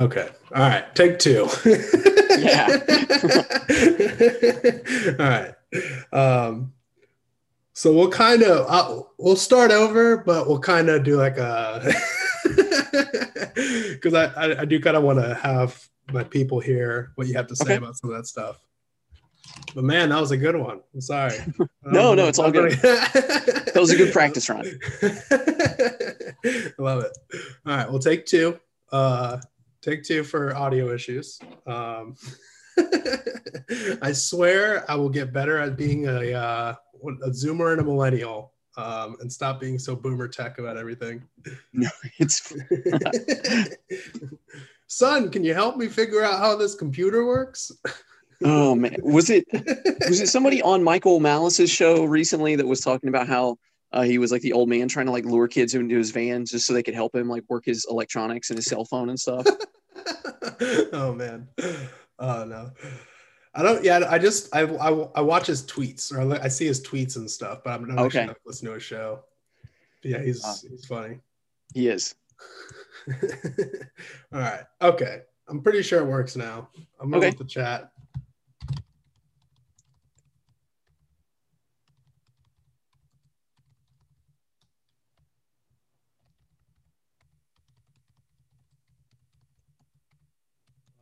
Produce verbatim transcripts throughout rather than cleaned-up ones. Okay. All right. Take two. Yeah. All right. Um, so we'll kind of, uh, we'll start over, but we'll kind of do like a, because I, I, I do kind of want to have my people hear what you have to say okay. about some of that stuff. But man, that was a good one. I'm sorry. no, um, no, it's all good. That was a good practice run. Love it. All right. We'll take two. Uh, Take two for audio issues. Um, I swear I will get better at being a, uh, a Zoomer and a millennial um, and stop being so boomer tech about everything. No, it's Son, can you help me figure out how this computer works? Oh man, was it was it somebody on Michael Malice's show recently that was talking about how Uh, he was like the old man trying to like lure kids into his van just so they could help him like work his electronics and his cell phone and stuff. Oh man. Oh no. I don't, yeah, I just, I, I, I watch his tweets or I, I see his tweets and stuff, but I'm not okay. actually listen to his show. But yeah. He's, uh, he's funny. He is. All right. Okay. I'm pretty sure it works now. I'm going to okay. the chat.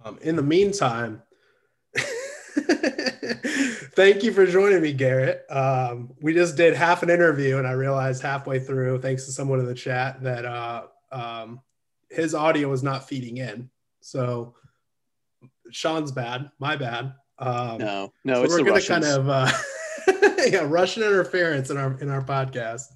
Um, in the meantime, thank you for joining me, Garrett. Um, we just did half an interview and I realized halfway through, thanks to someone in the chat, that uh, um, his audio was not feeding in. So Sean's bad, my bad. Um, no, no, so it's we're the gonna Russians. Kind of uh, yeah, Russian interference in our in our podcast.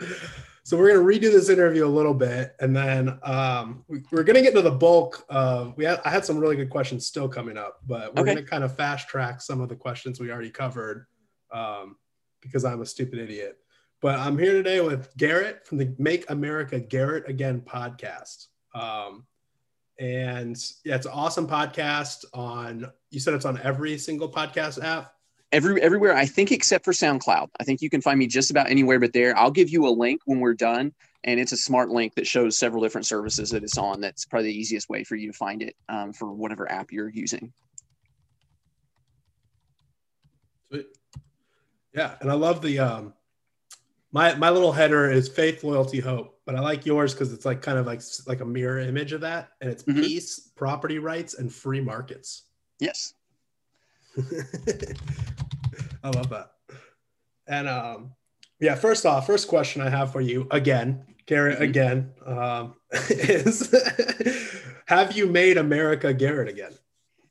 So we're going to redo this interview a little bit, and then um, we, we're going to get to the bulk of, we had, I had some really good questions still coming up, but we're okay. going to kind of fast track some of the questions we already covered um, because I'm a stupid idiot. But I'm here today with Garrett from the Make America Garrett Again podcast. Um, and yeah, it's an awesome podcast on, you said it's on every single podcast app? Every, everywhere, I think, except for SoundCloud. I think you can find me just about anywhere but there. I'll give you a link when we're done, and it's a smart link that shows several different services that it's on. That's probably the easiest way for you to find it um, for whatever app you're using. Sweet. Yeah, and I love the um, my my little header is faith, loyalty, hope, but I like yours because it's like kind of like like a mirror image of that, and it's mm-hmm. peace, property rights, and free markets. Yes. I love that. And um, yeah, first off, first question I have for you again, Garrett, mm-hmm. again, um, is have you made America Garrett again?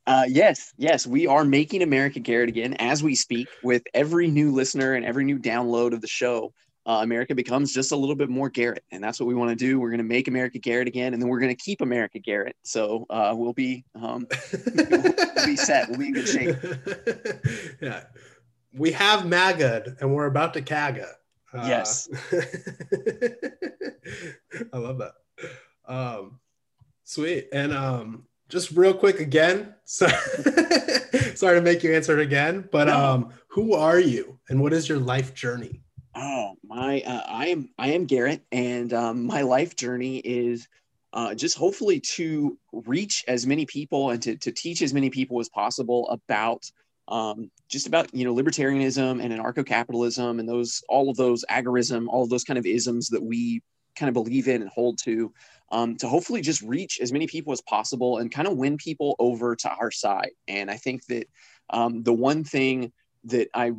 Uh, yes, yes. We are making America Garrett again as we speak. With every new listener and every new download of the show, uh, America becomes just a little bit more Garrett. And that's what we want to do. We're going to make America Garrett again, and then we're going to keep America Garrett. So uh, we'll be um, we'll be set. We'll be in good shape. Yeah. We have MAGA'd and we're about to CAGA. Uh, yes. I love that. Um, sweet. And um, just real quick again, so sorry to make you answer it again, but no. um, who are you and what is your life journey? Oh, my, uh, I am, I am Garrett, and um, my life journey is uh, just hopefully to reach as many people and to, to teach as many people as possible about Um, just about, you know, libertarianism and anarcho-capitalism and those, all of those agorism, all of those kind of isms that we kind of believe in and hold to, um, to hopefully just reach as many people as possible and kind of win people over to our side. And I think that um, the one thing that I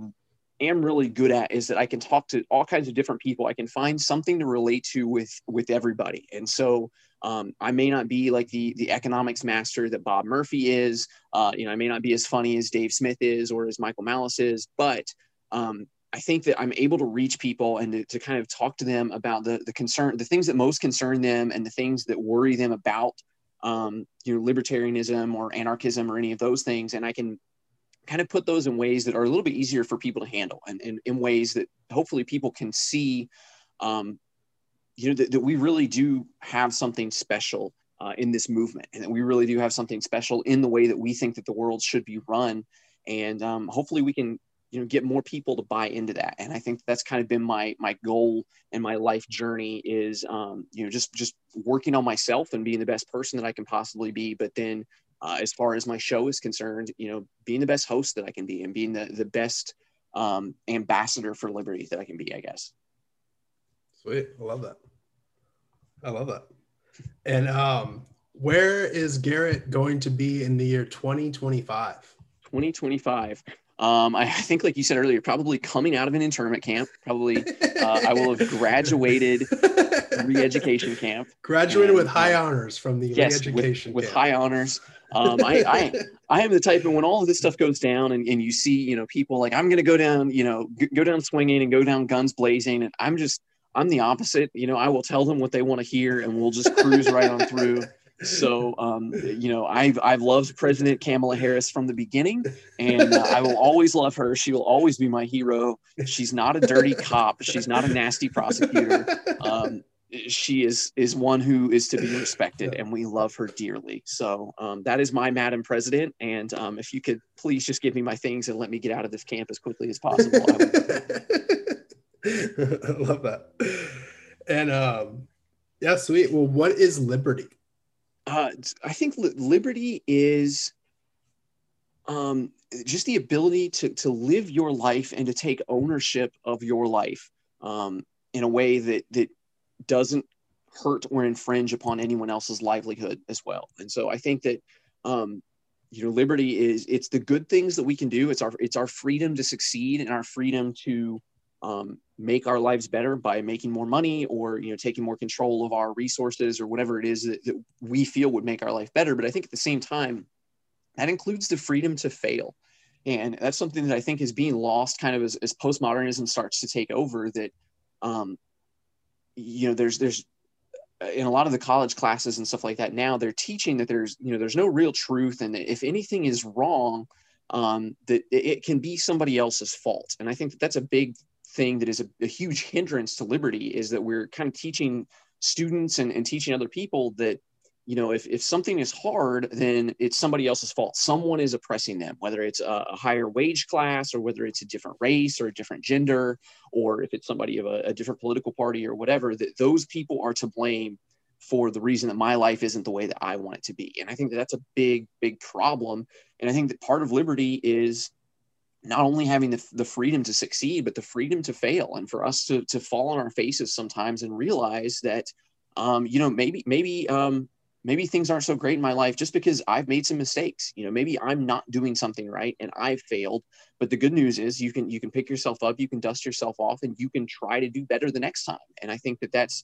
am really good at is that I can talk to all kinds of different people. I can find something to relate to with, with everybody. And so Um, I may not be like the the economics master that Bob Murphy is. Uh, you know, I may not be as funny as Dave Smith is or as Michael Malice is, but um, I think that I'm able to reach people and to, to kind of talk to them about the the concern, the things that most concern them, and the things that worry them about um, you know, libertarianism or anarchism or any of those things. And I can kind of put those in ways that are a little bit easier for people to handle, and in ways that hopefully people can see. Um, you know, that, that we really do have something special uh, in this movement, and that we really do have something special in the way that we think that the world should be run. And um, hopefully we can you know, get more people to buy into that. And I think that's kind of been my my goal and my life journey is, um, you know, just just working on myself and being the best person that I can possibly be. But then uh, as far as my show is concerned, you know, being the best host that I can be and being the, the best um, ambassador for liberty that I can be, I guess. Sweet. I love that. I love that. And um, where is Garrett going to be in the year twenty twenty-five? twenty twenty-five. Um, I think, like you said earlier, probably coming out of an internment camp. Probably uh, I will have graduated re-education camp. Graduated and, with high uh, honors from the yes, re-education with, camp. With high honors. Um, I, I I am the type of, when all of this stuff goes down and, and you see, you know, people like, I'm going to go down, you know, g- go down swinging and go down guns blazing. And I'm just, I'm the opposite. You know, I will tell them what they want to hear and we'll just cruise right on through. So, um, you know, I've, I've loved President Kamala Harris from the beginning, and uh, I will always love her. She will always be my hero. She's not a dirty cop. She's not a nasty prosecutor. Um, she is, is one who is to be respected, and we love her dearly. So um, that is my Madam President. And um, if you could please just give me my things and let me get out of this camp as quickly as possible. I would. I love that. And um, yeah, sweet. Well, what is liberty? Uh, I think li- liberty is um, just the ability to, to live your life and to take ownership of your life um, in a way that, that doesn't hurt or infringe upon anyone else's livelihood as well. And so I think that, um, you know, liberty is, it's the good things that we can do. It's our, it's our freedom to succeed and our freedom to um, make our lives better by making more money or, you know, taking more control of our resources or whatever it is that, that we feel would make our life better. But I think at the same time, that includes the freedom to fail. And that's something that I think is being lost kind of as, as postmodernism starts to take over, that, um, you know, there's, there's in a lot of the college classes and stuff like that now, they're teaching that there's, you know, there's no real truth. And that if anything is wrong, um, that it can be somebody else's fault. And I think that that's a big thing that is a, a huge hindrance to liberty, is that we're kind of teaching students and, and teaching other people that, you know, if, if something is hard, then it's somebody else's fault. Someone is oppressing them, whether it's a, a higher wage class or whether it's a different race or a different gender, or if it's somebody of a, a different political party or whatever, that those people are to blame for the reason that my life isn't the way that I want it to be. And I think that that's a big, big problem. And I think that part of liberty is not only having the, the freedom to succeed, but the freedom to fail. And for us to, to fall on our faces sometimes and realize that, um, you know, maybe, maybe, um, maybe things aren't so great in my life just because I've made some mistakes. You know, maybe I'm not doing something right and I've failed, but the good news is you can, you can pick yourself up, you can dust yourself off, and you can try to do better the next time. And I think that that's,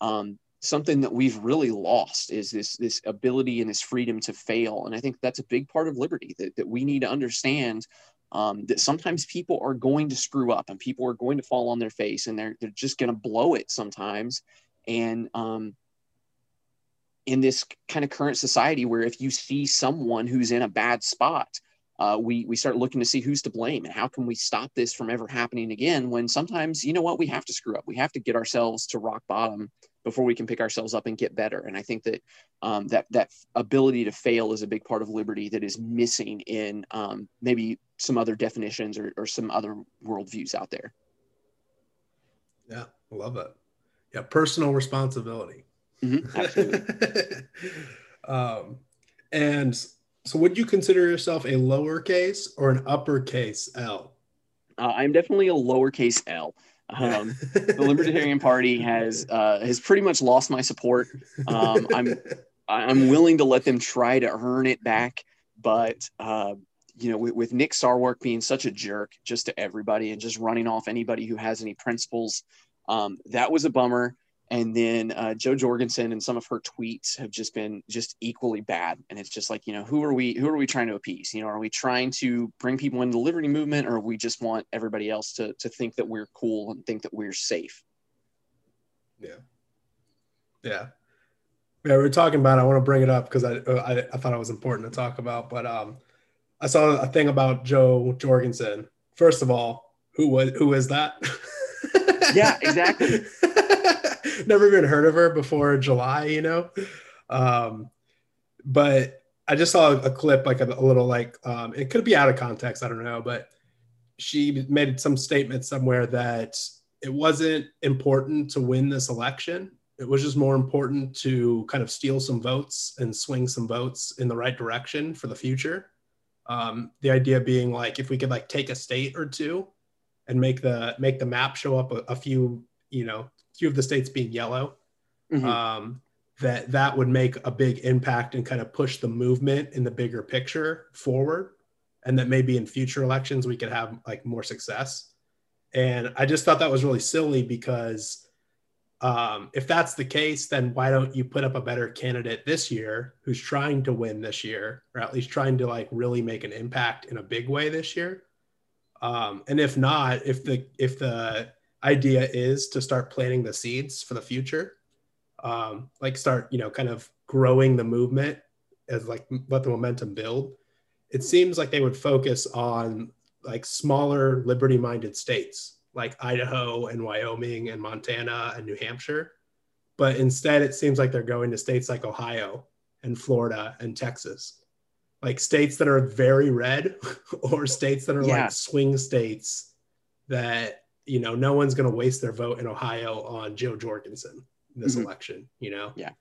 um, something that we've really lost, is this, this ability and this freedom to fail. And I think that's a big part of liberty that, that we need to understand, um, that sometimes people are going to screw up and people are going to fall on their face and they're, they're just going to blow it sometimes. And, um, in this kind of current society where if you see someone who's in a bad spot, uh, we, we start looking to see who's to blame and how can we stop this from ever happening again, when sometimes, you know what, we have to screw up. We have to get ourselves to rock bottom before we can pick ourselves up and get better. And I think that, um, that, that ability to fail is a big part of liberty that is missing in, um, maybe some other definitions or, or some other worldviews out there. Yeah. I love it. Yeah. Personal responsibility. Mm-hmm, absolutely. um, and so would you consider yourself a lowercase or an uppercase L? Uh, I'm definitely a lowercase L. Um, the Libertarian Party has uh, has pretty much lost my support. Um, I'm I'm willing to let them try to earn it back, but uh, you know, with, with Nick Sarwark being such a jerk just to everybody and just running off anybody who has any principles, um, that was a bummer. And then uh, Joe Jorgensen and some of her tweets have just been just equally bad. And it's just like, you know, who are we, who are we trying to appease? You know, are we trying to bring people into the liberty movement, or we just want everybody else to, to think that we're cool and think that we're safe? Yeah. Yeah. Yeah. We're talking about, I want to bring it up because I, I, I thought it was important to talk about, but um, I saw a thing about Joe Jorgensen. First of all, who was, who is that? Yeah, exactly. Never even heard of her before July, you know? Um, but I just saw a clip, like a, a little, like, um, it could be out of context, I don't know, but she made some statement somewhere that it wasn't important to win this election. It was just more important to kind of steal some votes and swing some votes in the right direction for the future. Um, the idea being like, if we could like take a state or two and make the make the map show up a, a few, you know, few of the states being yellow, mm-hmm. um, that that would make a big impact and kind of push the movement in the bigger picture forward. And that maybe in future elections, we could have like more success. And I just thought that was really silly because Um, if that's the case, then why don't you put up a better candidate this year who's trying to win this year, or at least trying to like really make an impact in a big way this year? Um, and if not, if the if the idea is to start planting the seeds for the future, um, like start, you know, kind of growing the movement as like let the momentum build, it seems like they would focus on like smaller liberty-minded states, like Idaho and Wyoming and Montana and New Hampshire. But instead, it seems like they're going to states like Ohio and Florida and Texas, like states that are very red or states that are yeah. like swing states that, you know, no one's going to waste their vote in Ohio on Joe Jorgensen this mm-hmm. election, you know? Yeah.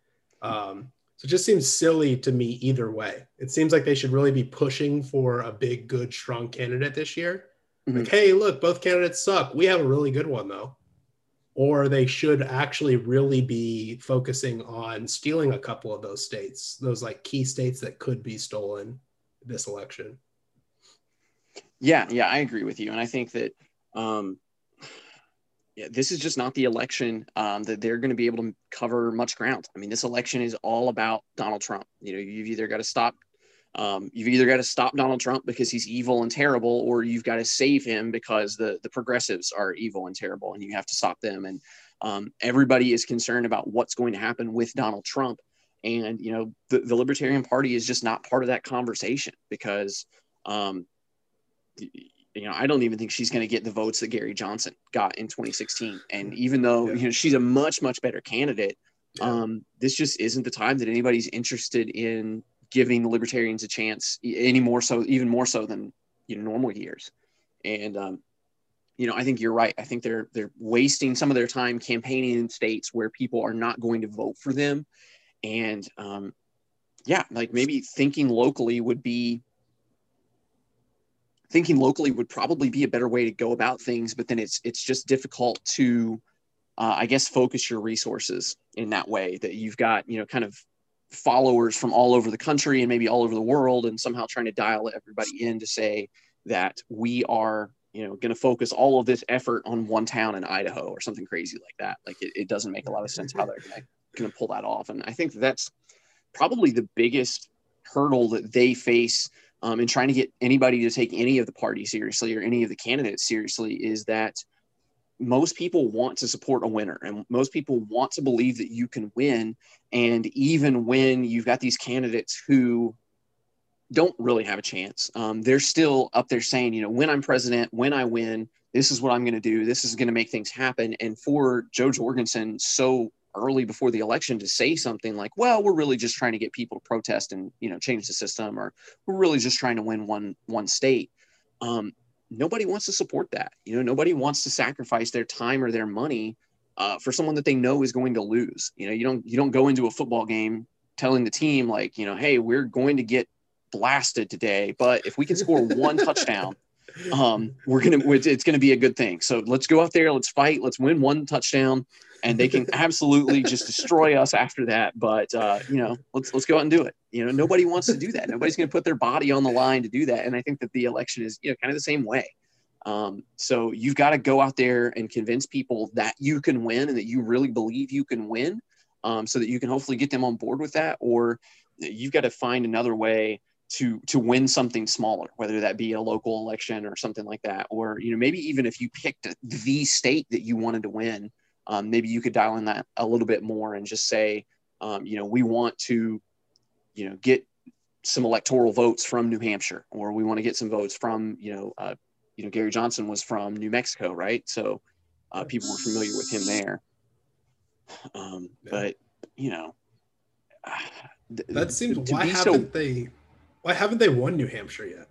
Um, so it just seems silly to me either way. It seems like they should really be pushing for a big, good, strong candidate this year. Like, hey, look, both candidates suck. We have a really good one, though. Or they should actually really be focusing on stealing a couple of those states, those like key states that could be stolen this election. Yeah, yeah, I agree with you. And I think that um, yeah, this is just not the election um, that they're going to be able to cover much ground. I mean, this election is all about Donald Trump. You know, you've either got to stop Um, you've either got to stop Donald Trump because he's evil and terrible, or you've got to save him because the, the progressives are evil and terrible and you have to stop them. And um, everybody is concerned about what's going to happen with Donald Trump. And, you know, the, the Libertarian Party is just not part of that conversation because, um, you know, I don't even think she's going to get the votes that Gary Johnson got in twenty sixteen. And even though, yeah. you know, she's a much, much better candidate, yeah. um, this just isn't the time that anybody's interested in giving the libertarians a chance any more so, even more so than, you know, normal years. And, um, you know, I think you're right. I think they're, they're wasting some of their time campaigning in states where people are not going to vote for them. And um, yeah, like maybe thinking locally would be, thinking locally would probably be a better way to go about things, but then it's, it's just difficult to, uh, I guess, focus your resources in that way that you've got, you know, kind of followers from all over the country and maybe all over the world, and somehow trying to dial everybody in to say that we are, you know, going to focus all of this effort on one town in Idaho or something crazy like that. Like it, it doesn't make a lot of sense how they're going to pull that off. And I think that's probably the biggest hurdle that they face um, in trying to get anybody to take any of the party seriously or any of the candidates seriously, is that most people want to support a winner, and most people want to believe that you can win. And even when you've got these candidates who don't really have a chance, um, they're still up there saying, you know, when I'm president, when I win, this is what I'm going to do. This is going to make things happen. And for Joe Jorgensen, so early before the election, to say something like, well, we're really just trying to get people to protest and, you know, change the system, or we're really just trying to win one, one state. Um, Nobody wants to support that. You know, nobody wants to sacrifice their time or their money uh, for someone that they know is going to lose. You know, you don't you don't go into a football game telling the team like, you know, hey, we're going to get blasted today, but if we can score one touchdown, um, we're gonna it's gonna be a good thing. So let's go out there, let's fight, let's win one touchdown, and they can absolutely just destroy us after that. But uh, you know, let's let's go out and do it. You know, nobody wants to do that. Nobody's going to put their body on the line to do that. And I think that the election is, you know, kind of the same way. Um, so you've got to go out there and convince people that you can win and that you really believe you can win, um, so that you can hopefully get them on board with that. Or you've got to find another way to to win something smaller, whether that be a local election or something like that. Or, you know, maybe even if you picked the state that you wanted to win, um, maybe you could dial in that a little bit more and just say, um, you know, we want to, you know, get some electoral votes from New Hampshire, or we want to get some votes from, you know, uh, you know, Gary Johnson was from New Mexico, right? So uh, people were familiar with him there. Um, yeah. But, you know, th- that seems. Why haven't so, they? Why haven't they won New Hampshire yet?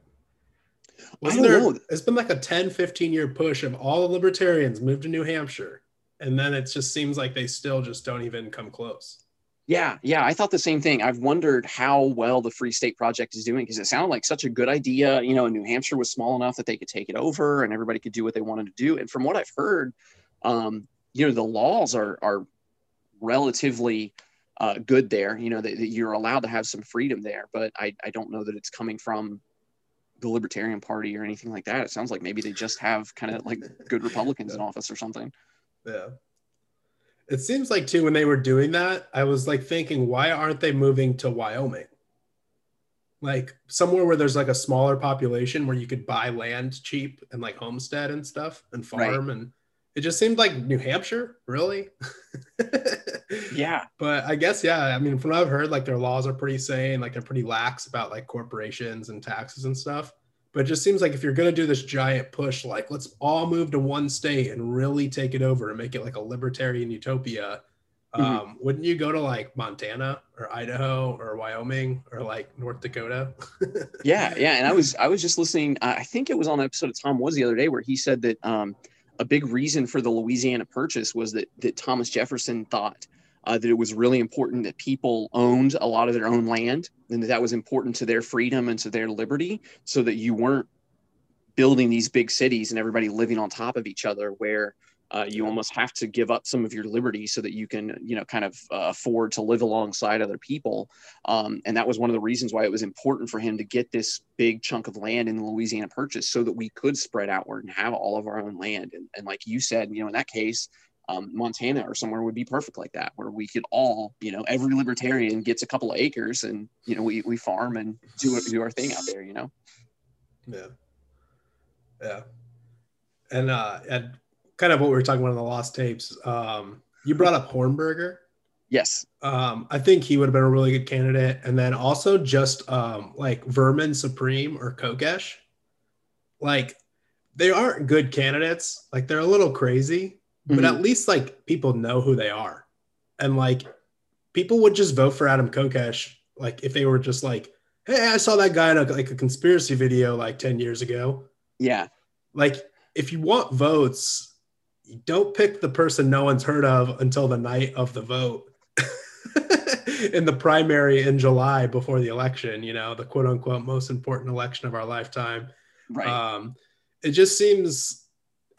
Wasn't there, know. It's been like a ten, fifteen year push of all the libertarians moved to New Hampshire. And then it just seems like they still just don't even come close. Yeah, yeah, I thought the same thing. I've wondered how well the Free State Project is doing, because it sounded like such a good idea. You know, New Hampshire was small enough that they could take it over and everybody could do what they wanted to do. And from what I've heard, um, you know, the laws are are relatively uh, good there. You know, that, that you're allowed to have some freedom there, but I, I don't know that it's coming from the Libertarian Party or anything like that. It sounds like maybe they just have kind of like good Republicans in office or something. Yeah. It seems like, too, when they were doing that, I was like thinking, why aren't they moving to Wyoming? Like somewhere where there's like a smaller population where you could buy land cheap and like homestead and stuff and farm. Right. And it just seemed like New Hampshire, really? Yeah. But I guess, yeah, I mean, from what I've heard, like their laws are pretty sane, like they're pretty lax about like corporations and taxes and stuff. But it just seems like if you're going to do this giant push, like let's all move to one state and really take it over and make it like a libertarian utopia, um, mm-hmm. wouldn't you go to like Montana or Idaho or Wyoming or like North Dakota? yeah, yeah. And I was I was just listening. I think it was on an episode of Tom Woods the other day where he said that um, a big reason for the Louisiana Purchase was that that Thomas Jefferson thought uh, that it was really important that people owned a lot of their own land, and that that was important to their freedom and to their liberty, so that you weren't building these big cities and everybody living on top of each other, where uh, you almost have to give up some of your liberty so that you can, you know, kind of uh, afford to live alongside other people. Um, and that was one of the reasons why it was important for him to get this big chunk of land in the Louisiana Purchase, so that we could spread outward and have all of our own land. And, and like you said, you know, in that case, Um, Montana or somewhere would be perfect like that, where we could all, you know, every libertarian gets a couple of acres and, you know, we, we farm and do, do our thing out there, you know? Yeah. Yeah. And, uh, and kind of what we were talking about on the lost tapes, um, you brought up Hornberger. Yes. Um, I think he would have been a really good candidate. And then also just um, like Vermin Supreme or Kokesh, like they aren't good candidates. Like they're a little crazy, but at least like people know who they are. And like people would just vote for Adam Kokesh. Like if they were just like, hey, I saw that guy in a, like a conspiracy video like ten years ago. Yeah. Like if you want votes, you don't pick the person no one's heard of until the night of the vote in the primary in July before the election, you know, the quote unquote most important election of our lifetime. Right. Um, it just seems...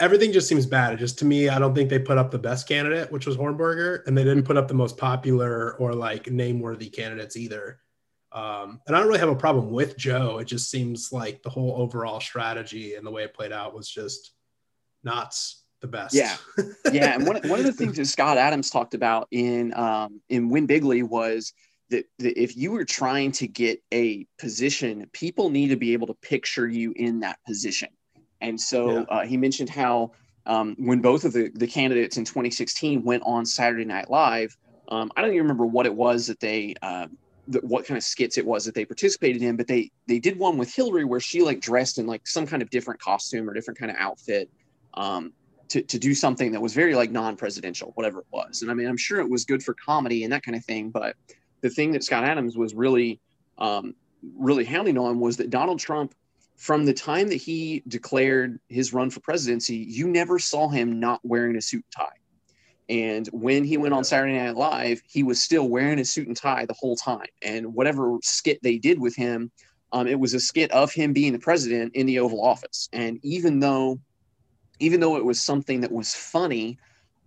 Everything just seems bad. It just, to me, I don't think they put up the best candidate, which was Hornberger, and they didn't put up the most popular or like name-worthy candidates either. Um, and I don't really have a problem with Joe. It just seems like the whole overall strategy and the way it played out was just not the best. Yeah, yeah. And one one of the things that Scott Adams talked about in um, in Win Bigley was that, that if you were trying to get a position, people need to be able to picture you in that position. And so yeah. uh, he mentioned how um, when both of the, the candidates in twenty sixteen went on Saturday Night Live, um, I don't even remember what it was that they, uh, th- what kind of skits it was that they participated in, but they they did one with Hillary where she like dressed in like some kind of different costume or different kind of outfit um, to, to do something that was very like non-presidential, whatever it was. And I mean, I'm sure it was good for comedy and that kind of thing, but the thing that Scott Adams was really, um, really hounding on was that Donald Trump, from the time that he declared his run for presidency, you never saw him not wearing a suit and tie. And when he went on Saturday Night Live, he was still wearing a suit and tie the whole time. And whatever skit they did with him, um, it was a skit of him being the president in the Oval Office. And even though, even though it was something that was funny,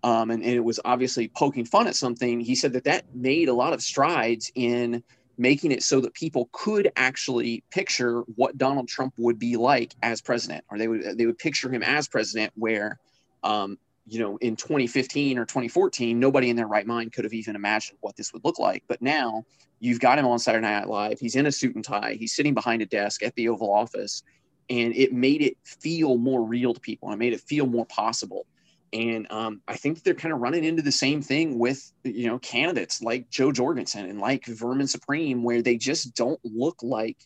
um, and, and it was obviously poking fun at something, he said that that made a lot of strides in making it so that people could actually picture what Donald Trump would be like as president, or they would they would picture him as president, where, um, you know, in twenty fifteen or twenty fourteen, nobody in their right mind could have even imagined what this would look like. But now you've got him on Saturday Night Live. He's in a suit and tie. He's sitting behind a desk at the Oval Office, and it made it feel more real to people. And it made it feel more possible. And um, I think they're kind of running into the same thing with, you know, candidates like Joe Jorgensen and like Vermin Supreme, where they just don't look like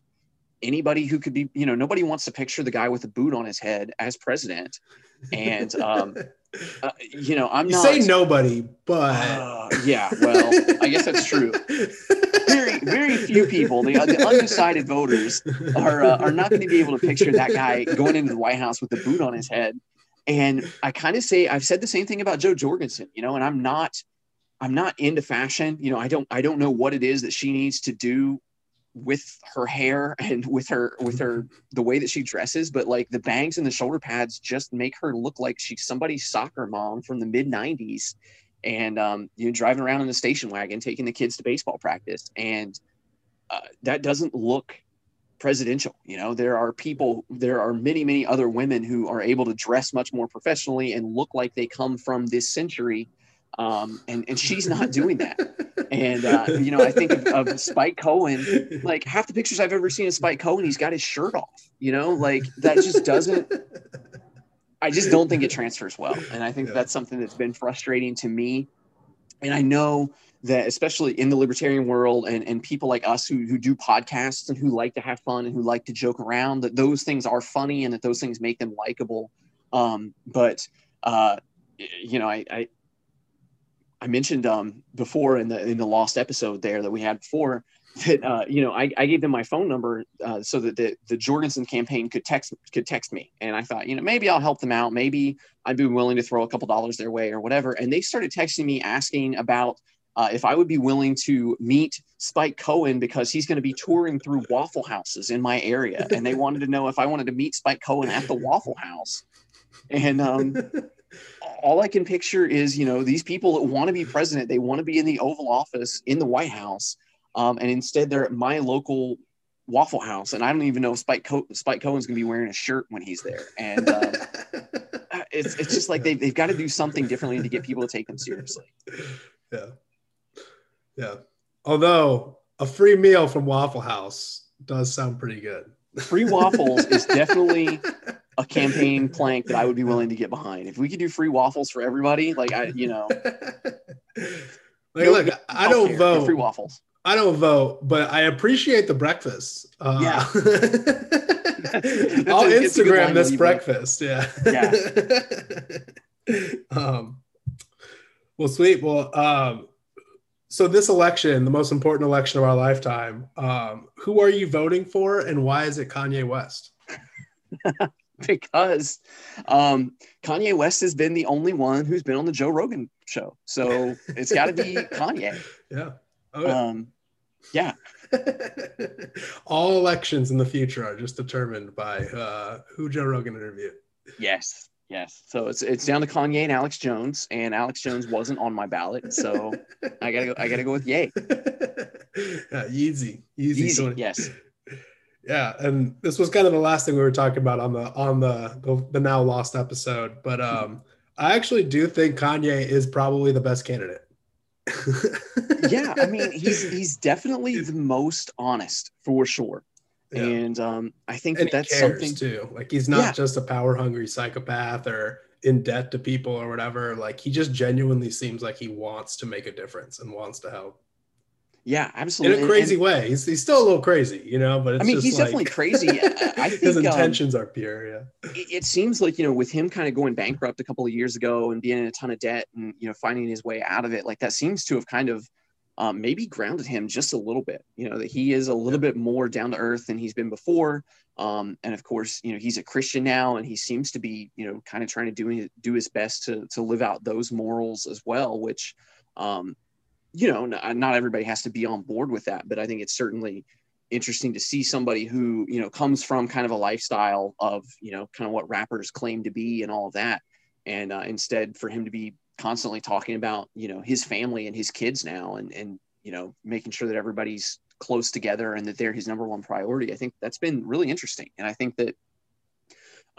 anybody who could be, you know, nobody wants to picture the guy with a boot on his head as president. And, um, uh, you know, I'm you not say nobody, but uh, yeah, well, I guess that's true. Very, very few people, the, the undecided voters are, uh, are not going to be able to picture that guy going into the White House with a boot on his head. And I kind of say, I've said the same thing about Joe Jorgensen, you know, and I'm not, I'm not into fashion. You know, I don't, I don't know what it is that she needs to do with her hair and with her, with her, the way that she dresses, but like the bangs and the shoulder pads just make her look like she's somebody's soccer mom from the mid nineties. And, um, you know, driving around in a station wagon, taking the kids to baseball practice. And uh, that doesn't look presidential. You know, there are people, there are many, many other women who are able to dress much more professionally and look like they come from this century. Um, and, and she's not doing that. And, uh, you know, I think of, of Spike Cohen, like half the pictures I've ever seen of Spike Cohen, he's got his shirt off, you know, like that just doesn't, I just don't think it transfers well. And I think yeah. that's something that's been frustrating to me. And I know that especially in the libertarian world and, and people like us who, who do podcasts and who like to have fun and who like to joke around, that those things are funny and that those things make them likable. Um, but, uh, you know, I, I, I mentioned um, before in the in the lost episode there that we had before that, uh, you know, I, I gave them my phone number uh, so that the, the Jorgensen campaign could text could text me. And I thought, you know, maybe I'll help them out. Maybe I'd be willing to throw a couple dollars their way or whatever. And they started texting me asking about uh, if I would be willing to meet Spike Cohen because he's going to be touring through Waffle Houses in my area. And they wanted to know if I wanted to meet Spike Cohen at the Waffle House. And um, all I can picture is, you know, these people that want to be president, they want to be in the Oval Office in the White House. Um, and instead they're at my local Waffle House. And I don't even know if Spike, Co- Spike Cohen's going to be wearing a shirt when he's there. And um, it's, it's just like they've, they've got to do something differently to get people to take them seriously. Yeah. Yeah. Although a free meal from Waffle House does sound pretty good. Free waffles is definitely a campaign plank that I would be willing to get behind. If we could do free waffles for everybody, like I, you know, like, look, I don't care. vote. Free waffles. I don't vote, but I appreciate the breakfast. Uh, yeah. I'll Instagram this breakfast. Yeah. Yeah. um, well, sweet. Well, um, so this election, the most important election of our lifetime, um, who are you voting for and why is it Kanye West? Because um, Kanye West has been the only one who's been on the Joe Rogan show. So it's got to be Kanye. Yeah. Oh, yeah. Um, yeah. All elections in the future are just determined by uh, who Joe Rogan interviewed. Yes. Yes. So it's it's down to Kanye and Alex Jones, and Alex Jones wasn't on my ballot. So I got to go. I got to go with Ye. Yeah, easy. Easy. easy yes. Yeah, and this was kind of the last thing we were talking about on the on the the, the now lost episode, but um, I actually do think Kanye is probably the best candidate. Yeah, I mean, he's he's definitely the most honest for sure, yeah. and um, I think and that that's something too. Like, he's not yeah. just a power hungry psychopath or in debt to people or whatever. Like, he just genuinely seems like he wants to make a difference and wants to help. Yeah, absolutely. In a crazy and, way. He's, he's still a little crazy, you know, but it's I mean, just he's like, definitely crazy. I, I think, his intentions um, are pure, yeah. It, it seems like, you know, with him kind of going bankrupt a couple of years ago and being in a ton of debt and, you know, finding his way out of it, like that seems to have kind of um, maybe grounded him just a little bit, you know, that he is a little yeah. bit more down to earth than he's been before. Um, and of course, you know, he's a Christian now and he seems to be, you know, kind of trying to do, do his best to, to live out those morals as well, which, um, you know, not everybody has to be on board with that, but I think it's certainly interesting to see somebody who, you know, comes from kind of a lifestyle of, you know, kind of what rappers claim to be and all of that. And uh, instead for him to be constantly talking about, you know, his family and his kids now and, and, you know, making sure that everybody's close together and that they're his number one priority. I think that's been really interesting. And I think that,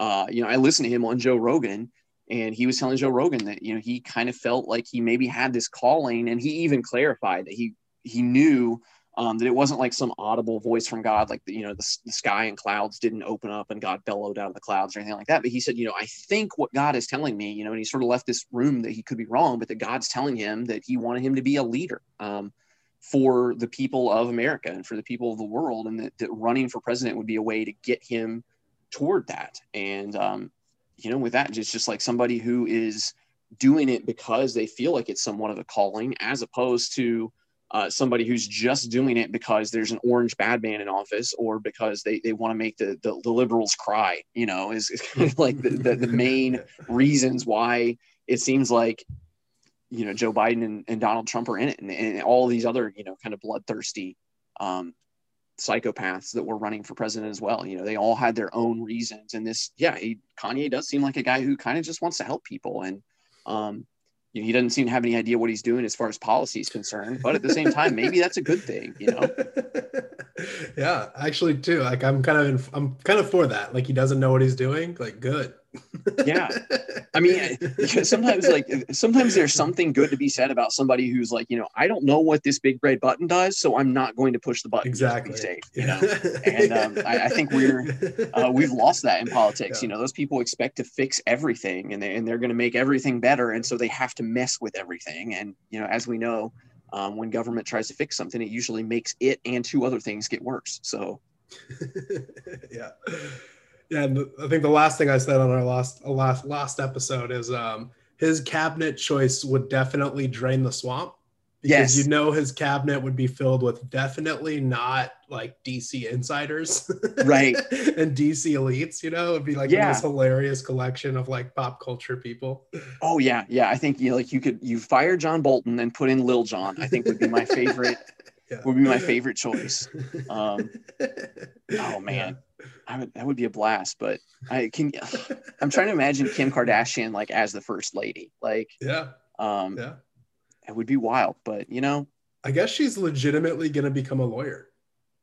uh, you know, I listened to him on Joe Rogan. And he was telling Joe Rogan that, you know, he kind of felt like he maybe had this calling, and he even clarified that he he knew um, that it wasn't like some audible voice from God, like, the, you know, the, the sky and clouds didn't open up and God bellowed out of the clouds or anything like that. But he said, you know, I think what God is telling me, you know, and he sort of left this room that he could be wrong, but that God's telling him that he wanted him to be a leader. Um, for the people of America and for the people of the world, and that, that running for president would be a way to get him toward that. And, um, you know, with that, just, just like somebody who is doing it because they feel like it's somewhat of a calling, as opposed to uh, somebody who's just doing it because there's an orange bad man in office, or because they, they want to make the, the, the liberals cry, you know, is, is kind of like the, the, the main reasons why it seems like, you know, Joe Biden and, and Donald Trump are in it, and, and all these other, you know, kind of bloodthirsty um, psychopaths that were running for president as well. You know, they all had their own reasons. And this, yeah, he, Kanye does seem like a guy who kind of just wants to help people. And um, you know, he doesn't seem to have any idea what he's doing as far as policy is concerned, but at the same time, maybe that's a good thing, you know? Yeah, actually too, like I'm kind of, in, I'm kind of for that. Like, he doesn't know what he's doing. Like, good. Yeah. I mean, sometimes like sometimes there's something good to be said about somebody who's like, you know, I don't know what this big red button does, so I'm not going to push the button. Exactly. To be safe, you know? And um, I, I think we're uh, we've lost that in politics. Yeah. You know, those people expect to fix everything, and they and they're going to make everything better, and so they have to mess with everything. And you know, as we know, um, when government tries to fix something, it usually makes it and two other things get worse. So. Yeah. Yeah, and I think the last thing I said on our last last last episode is um, his cabinet choice would definitely drain the swamp, because yes. You know, his cabinet would be filled with definitely not like D C insiders, right? And D C elites, you know, it'd be like yeah. This hilarious collection of like pop culture people. Oh yeah, yeah. I think you know, like you could you fire John Bolton and put in Lil Jon. I think would be my favorite. Yeah. Would be my favorite choice. Um, oh man. Yeah. I would, that would be a blast, but I can, I'm trying to imagine Kim Kardashian, like as the first lady, like, yeah, um, yeah, it would be wild, but you know, I guess she's legitimately going to become a lawyer.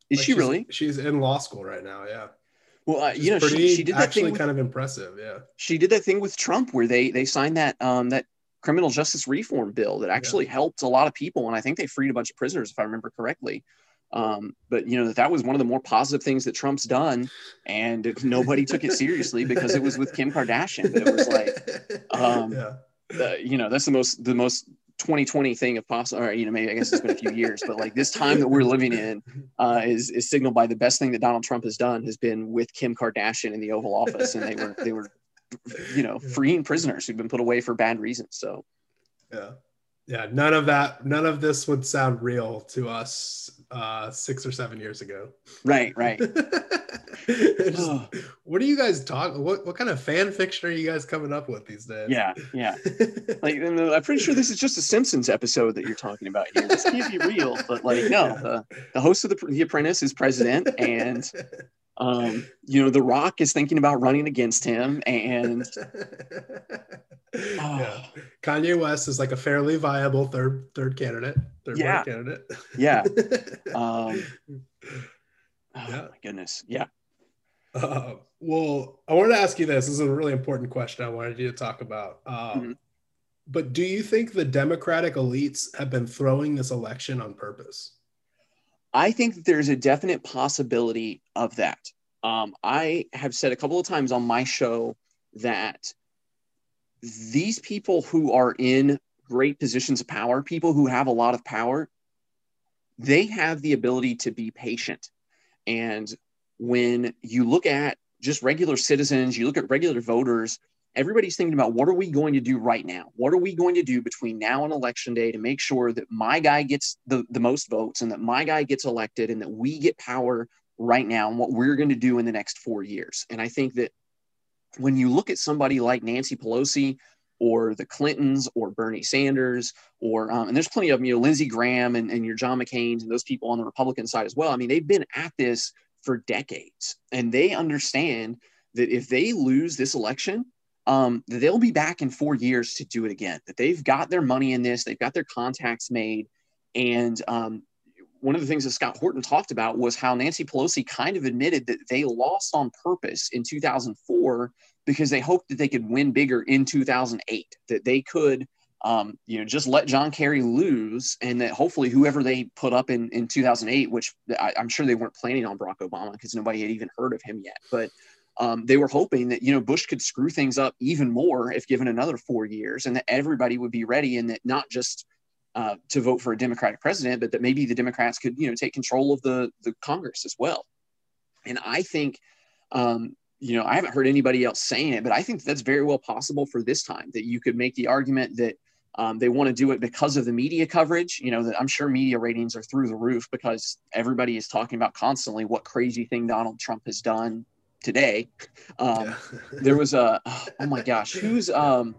Is like she she's, really? She's in law school right now. Yeah. Well, uh, you know, pretty, she, she did that actually thing with, kind of impressive. Yeah. She did that thing with Trump where they, they signed that, um, that criminal justice reform bill that actually yeah. helped a lot of people. And I think they freed a bunch of prisoners, if I remember correctly. Um, but you know, that that was one of the more positive things that Trump's done, and nobody took it seriously because it was with Kim Kardashian. But it was like, um, yeah. the, you know, that's the most, the most twenty twenty thing of possible, or, you know, maybe I guess it's been a few years, but like this time that we're living in, uh, is, is signaled by the best thing that Donald Trump has done has been with Kim Kardashian in the Oval Office. And they were, they were, you know, freeing prisoners who'd been put away for bad reasons. So, yeah. Yeah, none of that, none of this would sound real to us uh, six or seven years ago. Right, right. Just, what are you guys talking, what what kind of fan fiction are you guys coming up with these days? Yeah, yeah. Like, I'm pretty sure this is just a Simpsons episode that you're talking about here. This can't be real, but like, no, yeah. the, the host of the, the Apprentice is president, and um, you know, The Rock is thinking about running against him, and... Yeah. Oh. Kanye West is like a fairly viable third third candidate. Third yeah. candidate. Yeah. Um, oh yeah. My goodness. Yeah. Uh, well, I wanted to ask you this. This is a really important question I wanted you to talk about. Um, mm-hmm. But do you think the Democratic elites have been throwing this election on purpose? I think that there's a definite possibility of that. Um, I have said a couple of times on my show that these people who are in great positions of power, people who have a lot of power, they have the ability to be patient. And when you look at just regular citizens, you look at regular voters, everybody's thinking about what are we going to do right now? What are we going to do between now and election day to make sure that my guy gets the, the most votes, and that my guy gets elected, and that we get power right now, and what we're going to do in the next four years. And I think that when you look at somebody like Nancy Pelosi or the Clintons or Bernie Sanders or um, and there's plenty of them, you know, Lindsey Graham and, and your John McCain's and those people on the Republican side as well. I mean, they've been at this for decades, and they understand that if they lose this election, um, they'll be back in four years to do it again, that they've got their money in this. They've got their contacts made. And um, one of the things that Scott Horton talked about was how Nancy Pelosi kind of admitted that they lost on purpose in two thousand four because they hoped that they could win bigger in two thousand eight, that they could, um, you know, just let John Kerry lose, and that hopefully whoever they put up in, in two thousand eight, which I, I'm sure they weren't planning on Barack Obama because nobody had even heard of him yet, but um, they were hoping that, you know, Bush could screw things up even more if given another four years, and that everybody would be ready, and that not just uh, to vote for a Democratic president, but that maybe the Democrats could, you know, take control of the, the Congress as well. And I think, um, you know, I haven't heard anybody else saying it, but I think that's very well possible for this time, that you could make the argument that um, they want to do it because of the media coverage. You know, that I'm sure media ratings are through the roof because everybody is talking about constantly what crazy thing Donald Trump has done today. Um, yeah. There was a, oh my gosh, who's um,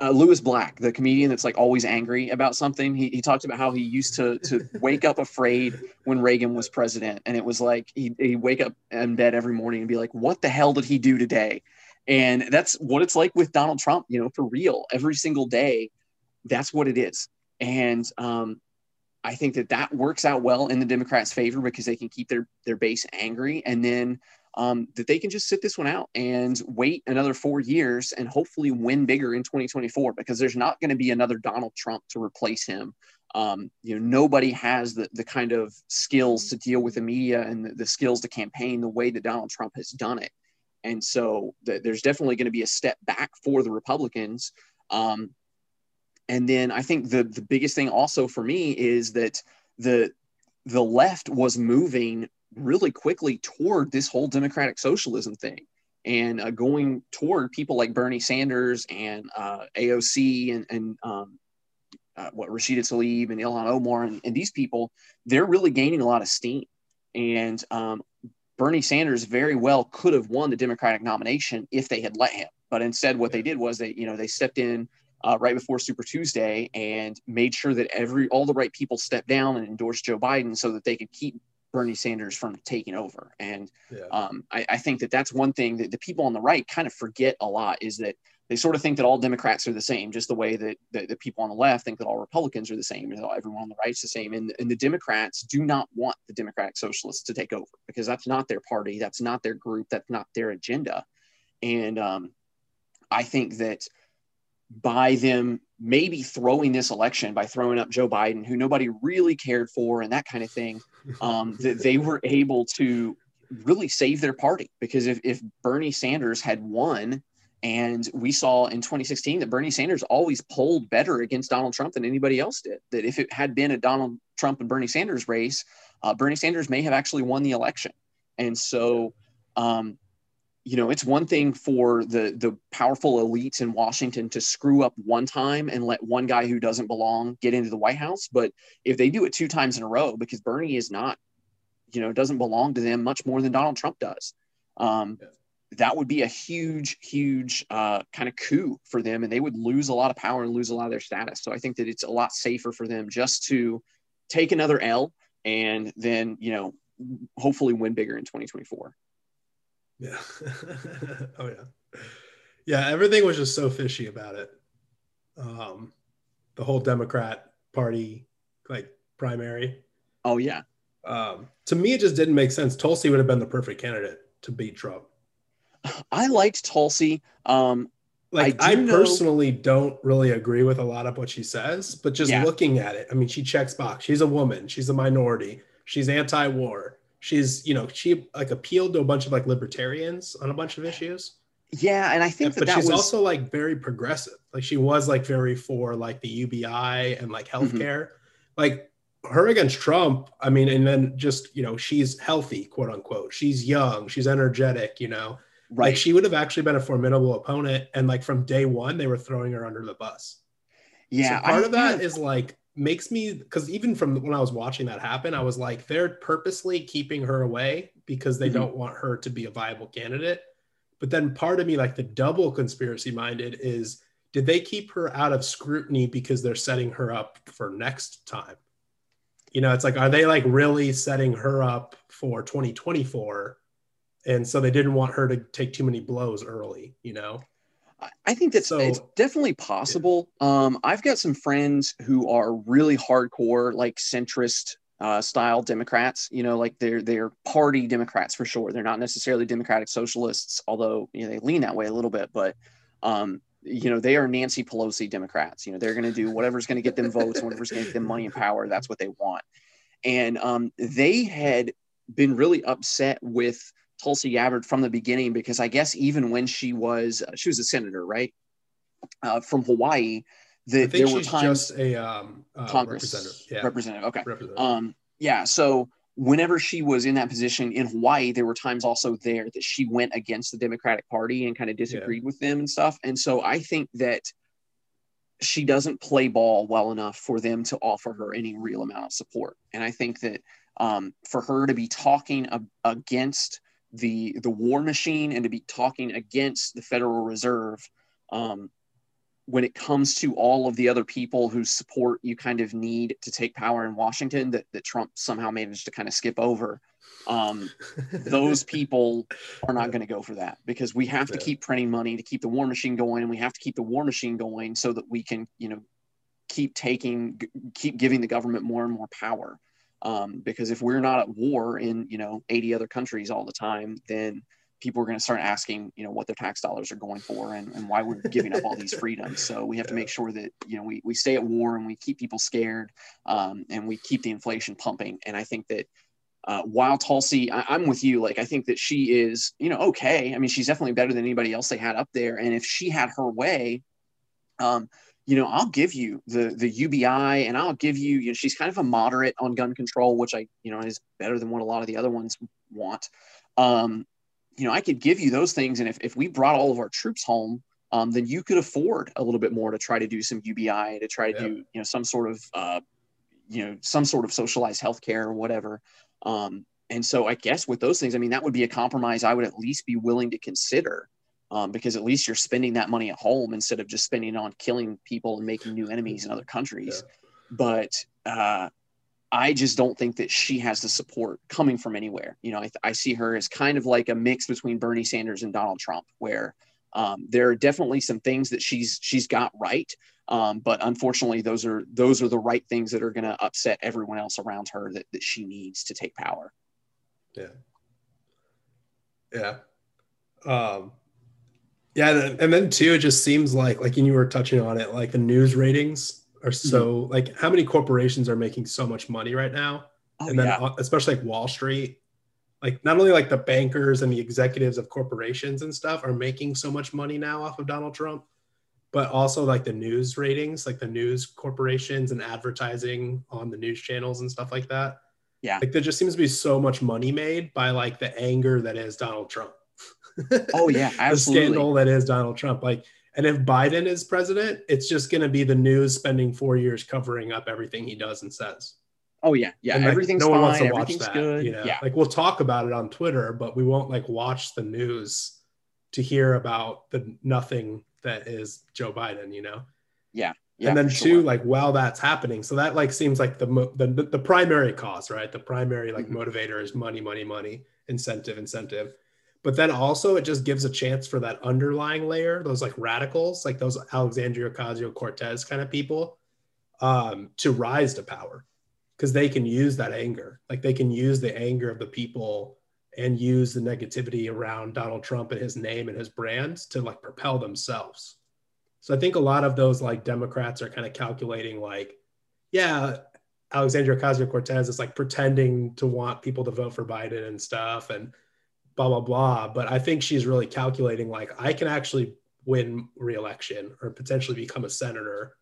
uh, Lewis Black, the comedian that's like always angry about something. He, he talked about how he used to to wake up afraid when Reagan was president. And it was like, he'd, he'd wake up in bed every morning and be like, what the hell did he do today? And that's what it's like with Donald Trump, you know, for real, every single day. That's what it is. And um, I think that that works out well in the Democrats' favor because they can keep their, their base angry. And then Um, that they can just sit this one out and wait another four years and hopefully win bigger in twenty twenty-four, because there's not going to be another Donald Trump to replace him. Um, you know, nobody has the, the kind of skills to deal with the media and the, the skills to campaign the way that Donald Trump has done it. And so th- there's definitely going to be a step back for the Republicans. Um, and then I think the, the biggest thing also for me is that the, the left was moving really quickly toward this whole democratic socialism thing and uh, going toward people like Bernie Sanders and uh, A O C and, and um, uh, what Rashida Tlaib and Ilhan Omar and, and these people. They're really gaining a lot of steam. And um, Bernie Sanders very well could have won the Democratic nomination if they had let him. But instead, what they did was they, you know, they stepped in uh, right before Super Tuesday and made sure that every all the right people stepped down and endorsed Joe Biden so that they could keep Bernie Sanders from taking over. And yeah. um, I, I think that that's one thing that the people on the right kind of forget a lot, is that they sort of think that all Democrats are the same, just the way that, that the people on the left think that all Republicans are the same, and everyone on the right's the same. And, and the Democrats do not want the Democratic Socialists to take over, because that's not their party. That's not their group. That's not their agenda. And um, I think that by them maybe throwing this election, by throwing up Joe Biden, who nobody really cared for and that kind of thing, um, that they were able to really save their party. Because if, if Bernie Sanders had won, and we saw in twenty sixteen that Bernie Sanders always polled better against Donald Trump than anybody else did, that if it had been a Donald Trump and Bernie Sanders race, uh, Bernie Sanders may have actually won the election. And so, um, you know, it's one thing for the the powerful elites in Washington to screw up one time and let one guy who doesn't belong get into the White House. But if they do it two times in a row, because Bernie is not, you know, doesn't belong to them much more than Donald Trump does, um, yeah. that would be a huge, huge uh, kind of coup for them. And they would lose a lot of power and lose a lot of their status. So I think that it's a lot safer for them just to take another L and then, you know, hopefully win bigger in twenty twenty-four. Yeah. Oh yeah. Yeah. Everything was just so fishy about it. Um, the whole Democrat Party, like, primary. Oh yeah. Um, to me, it just didn't make sense. Tulsi would have been the perfect candidate to beat Trump. I liked Tulsi. Um, like I, do I personally know... don't really agree with a lot of what she says, but just yeah. looking at it, I mean, she checks box. She's a woman. She's a minority. She's anti-war. She's, you know, she like appealed to a bunch of like libertarians on a bunch of issues. Yeah. And I think that, but that she's was... also like very progressive. Like she was like very for like the U B I and like healthcare, mm-hmm. like her against Trump. I mean, and then just, you know, she's healthy, quote unquote. She's young. She's energetic, you know, right. Like she would have actually been a formidable opponent. And like from day one, they were throwing her under the bus. Yeah. So part I, of that yeah. is like, makes me, because even from when I was watching that happen, I was like, they're purposely keeping her away because they mm-hmm. don't want her to be a viable candidate. But then part of me, like the double conspiracy minded, is did they keep her out of scrutiny because they're setting her up for next time? You know, it's like, are they like really setting her up for twenty twenty-four? And so they didn't want her to take too many blows early, you know? I think that's so, it's definitely possible. Yeah. Um, I've got some friends who are really hardcore, like centrist uh, style Democrats, you know, like they're, they're party Democrats for sure. They're not necessarily Democratic Socialists, although, you know, they lean that way a little bit, but um, you know, they are Nancy Pelosi Democrats. You know, they're going to do whatever's going to get them votes, whatever's going to get them money and power. That's what they want. And um, they had been really upset with Tulsi Gabbard from the beginning, because I guess even when she was, she was a senator, right, uh, from Hawaii, The, I think there she's were times, just a um, uh, Congress representative. Yeah. representative. Okay. Representative. Um, yeah. So whenever she was in that position in Hawaii, there were times also there that she went against the Democratic Party and kind of disagreed yeah. with them and stuff. And so I think that she doesn't play ball well enough for them to offer her any real amount of support. And I think that um, for her to be talking ab- against the the war machine and to be talking against the Federal Reserve, um, when it comes to all of the other people whose support you kind of need to take power in Washington, that, that Trump somehow managed to kind of skip over, um, those people are not going to go for that, because we have yeah. to keep printing money to keep the war machine going. And we have to keep the war machine going so that we can, you know, keep taking, g- keep giving the government more and more power. Um, because if we're not at war in, you know, eighty other countries all the time, then people are going to start asking, you know, what their tax dollars are going for and, and why we're giving up all these freedoms. So we have yeah. to make sure that, you know, we, we stay at war and we keep people scared, um, and we keep the inflation pumping. And I think that uh, while Tulsi, I, I'm with you, like, I think that she is, you know, okay. I mean, she's definitely better than anybody else they had up there. And if she had her way, um, you know, I'll give you the the U B I, and I'll give you, you know, she's kind of a moderate on gun control, which I, you know, is better than what a lot of the other ones want. Um, you know, I could give you those things. And if, if we brought all of our troops home, um, then you could afford a little bit more to try to do some U B I, to try to yeah. do, you know, some sort of, uh, you know, some sort of socialized healthcare or whatever. Um, and so I guess with those things, I mean, that would be a compromise I would at least be willing to consider, um, because at least you're spending that money at home instead of just spending on killing people and making new enemies in other countries. Yeah. But, uh, I just don't think that she has the support coming from anywhere. You know, I, th- I see her as kind of like a mix between Bernie Sanders and Donald Trump, where um, there are definitely some things that she's she's got right, um, but unfortunately, those are those are the right things that are going to upset everyone else around her that, that she needs to take power. Yeah, yeah, um, yeah, and then too, it just seems like like you were touching on it, like the news ratings are so, like, how many corporations are making so much money right now? Oh, and then yeah. especially like Wall Street, like not only like the bankers and the executives of corporations and stuff are making so much money now off of Donald Trump, but also like the news ratings, like the news corporations and advertising on the news channels and stuff like that. Yeah. Like there just seems to be so much money made by like the anger that is Donald Trump. Oh yeah, absolutely. The scandal that is Donald Trump. Like, and if Biden is president, it's just going to be the news spending four years covering up everything he does and says. Oh yeah, yeah. And, like, everything's no one fine. Wants to watch everything's that, good. You know? Yeah. Like we'll talk about it on Twitter, but we won't like watch the news to hear about the nothing that is Joe Biden. You know. Yeah. Yeah. And then two, sure. like while that's happening, so that like seems like the mo- the the primary cause, right? The primary like mm-hmm. motivator is money, money, money, incentive, incentive. But then also it just gives a chance for that underlying layer, those like radicals, like those Alexandria Ocasio-Cortez kind of people um, to rise to power, because they can use that anger. Like they can use the anger of the people and use the negativity around Donald Trump and his name and his brand to like propel themselves. So I think a lot of those like Democrats are kind of calculating like, yeah, Alexandria Ocasio-Cortez is like pretending to want people to vote for Biden and stuff and blah, blah, blah. But I think she's really calculating, like, I can actually win re-election or potentially become a senator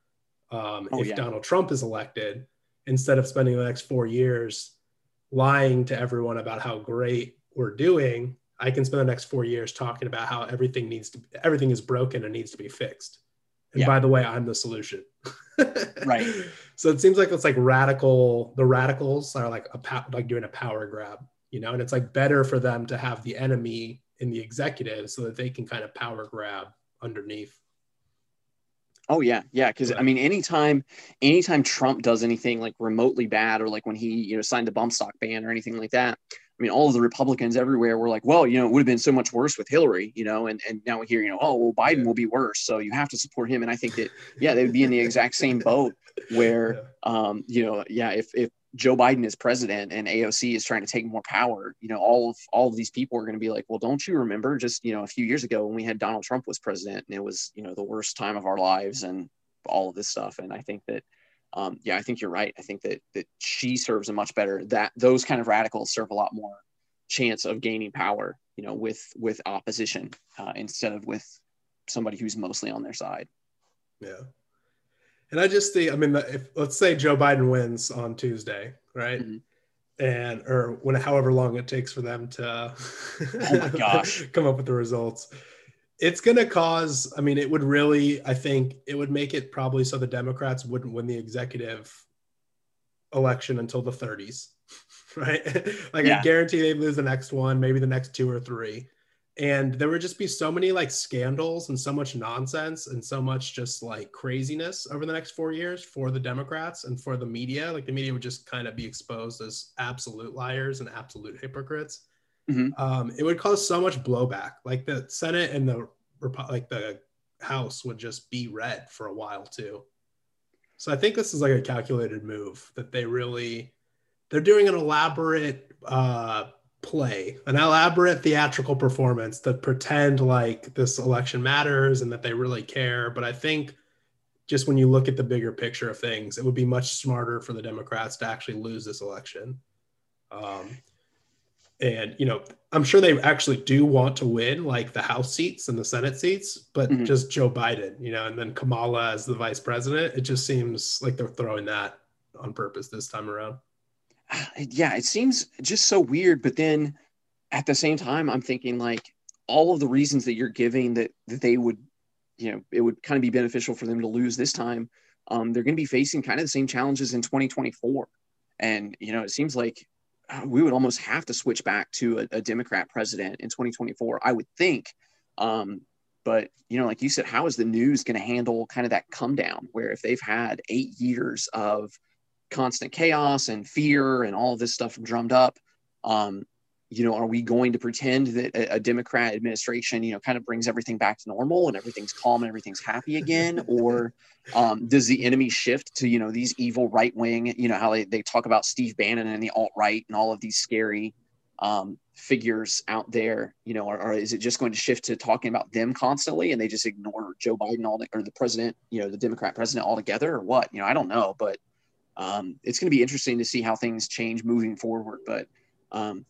um, oh, if yeah. Donald Trump is elected, instead of spending the next four years lying to everyone about how great we're doing. I can spend the next four years talking about how everything needs to, everything is broken and needs to be fixed. And yeah. by the way, I'm the solution. Right. So it seems like it's like radical, the radicals are like a pa- like doing a power grab. You know, and it's like better for them to have the enemy in the executive so that they can kind of power grab underneath. Oh yeah. Yeah. Cause right. I mean, anytime, anytime Trump does anything like remotely bad, or like when he, you know, signed the bump stock ban or anything like that, I mean, all of the Republicans everywhere were like, well, you know, it would have been so much worse with Hillary, you know, and, and now we hear, you know, oh, well, Biden yeah. will be worse. So you have to support him. And I think that, yeah, they would be in the exact same boat where, yeah. um, you know, yeah, if, if, Joe Biden is president and A O C is trying to take more power, you know, all of all of these people are going to be like, well, don't you remember just, you know, a few years ago when we had Donald Trump was president and it was, you know, the worst time of our lives and all of this stuff. And I think that, um, yeah, I think you're right. I think that that she serves a much better, that those kind of radicals serve a lot more chance of gaining power, you know, with with opposition uh, instead of with somebody who's mostly on their side. Yeah. And I just see, I mean, if let's say Joe Biden wins on Tuesday, right? Mm-hmm. And or when, however long it takes for them to oh my gosh. come up with the results, it's going to cause, I mean, it would really, I think it would make it probably so the Democrats wouldn't win the executive election until the thirties, right? Like yeah. I guarantee they'd lose the next one, maybe the next two or three. And there would just be so many like scandals and so much nonsense and so much just like craziness over the next four years for the Democrats and for the media. Like the media would just kind of be exposed as absolute liars and absolute hypocrites. Mm-hmm. Um, it would cause so much blowback. Like the Senate and the like the House would just be red for a while too. So I think this is like a calculated move that they really, they're doing an elaborate uh play, an elaborate theatrical performance to pretend like this election matters and that they really care. But I think just when you look at the bigger picture of things, it would be much smarter for the Democrats to actually lose this election. Um, and, you know, I'm sure they actually do want to win like the House seats and the Senate seats, but mm-hmm. just Joe Biden, you know, and then Kamala as the vice president, it just seems like they're throwing that on purpose this time around. Yeah, it seems just so weird. But then at the same time, I'm thinking like all of the reasons that you're giving that, that they would, you know, it would kind of be beneficial for them to lose this time. Um, they're going to be facing kind of the same challenges in twenty twenty-four. And, you know, it seems like we would almost have to switch back to a, a Democrat president in twenty twenty-four, I would think. Um, but, you know, like you said, how is the news going to handle kind of that come down where if they've had eight years of constant chaos and fear and all of this stuff drummed up, um, you know, are we going to pretend that a, a Democrat administration, you know, kind of brings everything back to normal and everything's calm and everything's happy again? Or um, does the enemy shift to, you know, these evil right wing, you know, how they, they talk about Steve Bannon and the alt-right and all of these scary um, figures out there, you know, or, or is it just going to shift to talking about them constantly and they just ignore Joe Biden all the, or the president, you know, the Democrat president altogether or what? You know, I don't know, but Um, it's going to be interesting to see how things change moving forward, but um,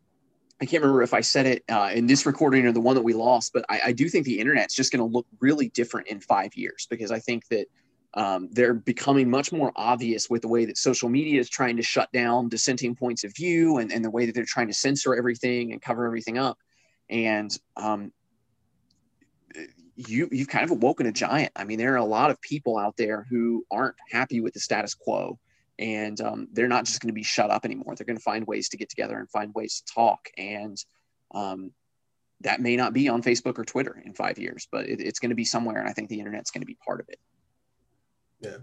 I can't remember if I said it uh, in this recording or the one that we lost, but I, I do think the internet's just going to look really different in five years because I think that um, they're becoming much more obvious with the way that social media is trying to shut down dissenting points of view and, and the way that they're trying to censor everything and cover everything up. And um, you, you've kind of awoken a giant. I mean, there are a lot of people out there who aren't happy with the status quo. And um, they're not just going to be shut up anymore. They're going to find ways to get together and find ways to talk. And um, that may not be on Facebook or Twitter in five years, but it, it's going to be somewhere. And I think the internet's going to be part of it. Yeah.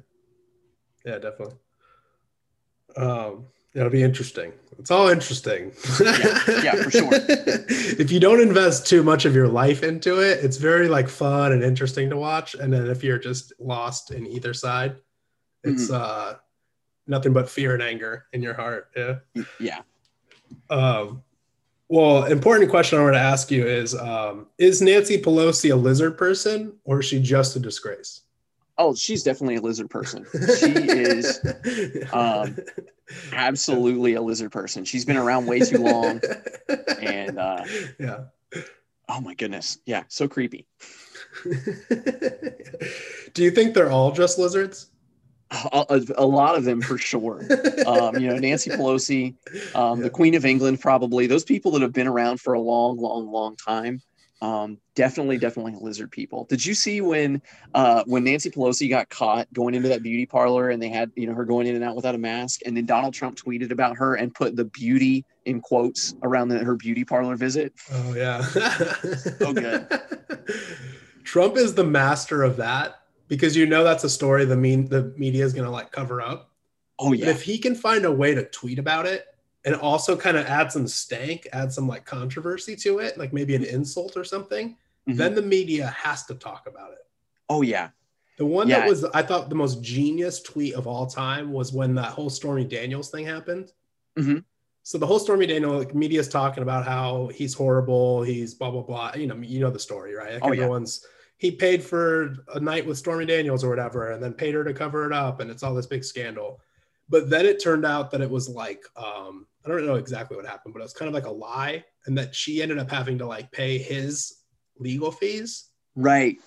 Yeah, definitely. Um, it'll be interesting. It's all interesting. yeah, yeah, for sure. If you don't invest too much of your life into it, it's very like fun and interesting to watch. And then if you're just lost in either side, it's, mm-hmm. uh, nothing but fear and anger in your heart. Yeah. Yeah. Um, well, important question I want to ask you is, um, is Nancy Pelosi a lizard person or is she just a disgrace? Oh, she's definitely a lizard person. She is um, absolutely a lizard person. She's been around way too long. And uh, yeah. Oh my goodness. Yeah. So creepy. Do you think they're all just lizards? A, a lot of them for sure. Um, you know, Nancy Pelosi, um, yeah. the Queen of England, probably those people that have been around for a long, long, long time. Um, definitely, definitely lizard people. Did you see when uh, when Nancy Pelosi got caught going into that beauty parlor and they had, you know, her going in and out without a mask? And then Donald Trump tweeted about her and put the beauty in quotes around the, her beauty parlor visit. Oh, yeah. So good. Trump is the master of that. Because you know that's a story the mean the media is gonna like cover up. Oh yeah. But if he can find a way to tweet about it and also kind of add some stank, add some like controversy to it, like maybe an insult or something, mm-hmm. then the media has to talk about it. Oh yeah. The one yeah. that was I thought the most genius tweet of all time was when that whole Stormy Daniels thing happened. Mm-hmm. So the whole Stormy Daniels like, media is talking about how he's horrible, he's blah blah blah. You know, you know the story, right? Like, oh yeah. Everyone's, he paid for a night with Stormy Daniels or whatever, and then paid her to cover it up. And it's all this big scandal. But then it turned out that it was like, um, I don't know exactly what happened, but it was kind of like a lie. And that she ended up having to like pay his legal fees. Right.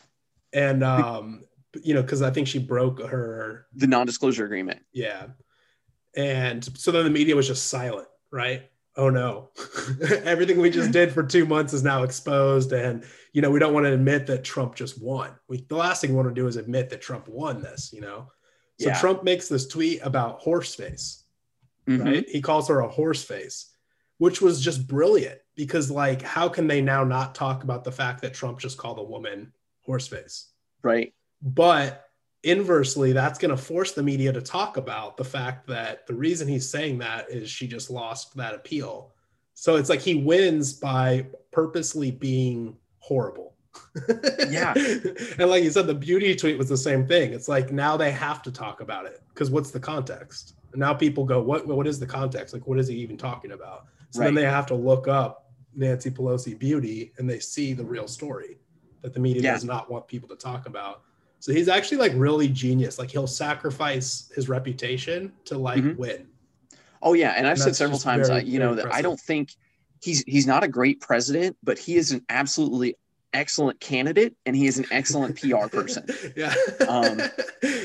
And um, you know, because I think she broke her the non-disclosure agreement. Yeah. And so then the media was just silent, right? Oh no, everything we just did for two months is now exposed. And, you know, we don't want to admit that Trump just won. We, the last thing we want to do is admit that Trump won this, you know? So yeah. Trump makes this tweet about horse face, mm-hmm. right? He calls her a horse face, which was just brilliant because like, how can they now not talk about the fact that Trump just called a woman horse face? Right. But inversely, that's going to force the media to talk about the fact that the reason he's saying that is she just lost that appeal. So it's like he wins by purposely being horrible. Yeah. And like you said, the beauty tweet was the same thing. It's like now they have to talk about it because what's the context? And now people go, what, what is the context? Like, what is he even talking about? So right. then they have to look up Nancy Pelosi beauty and they see the real story that the media yeah. does not want people to talk about. So he's actually like really genius. Like he'll sacrifice his reputation to like mm-hmm. win. Oh yeah. And I've and said several times, very, uh, you know, that impressive. I don't think he's, he's not a great president, but he is an absolutely excellent candidate and he is an excellent P R person. Yeah. Um,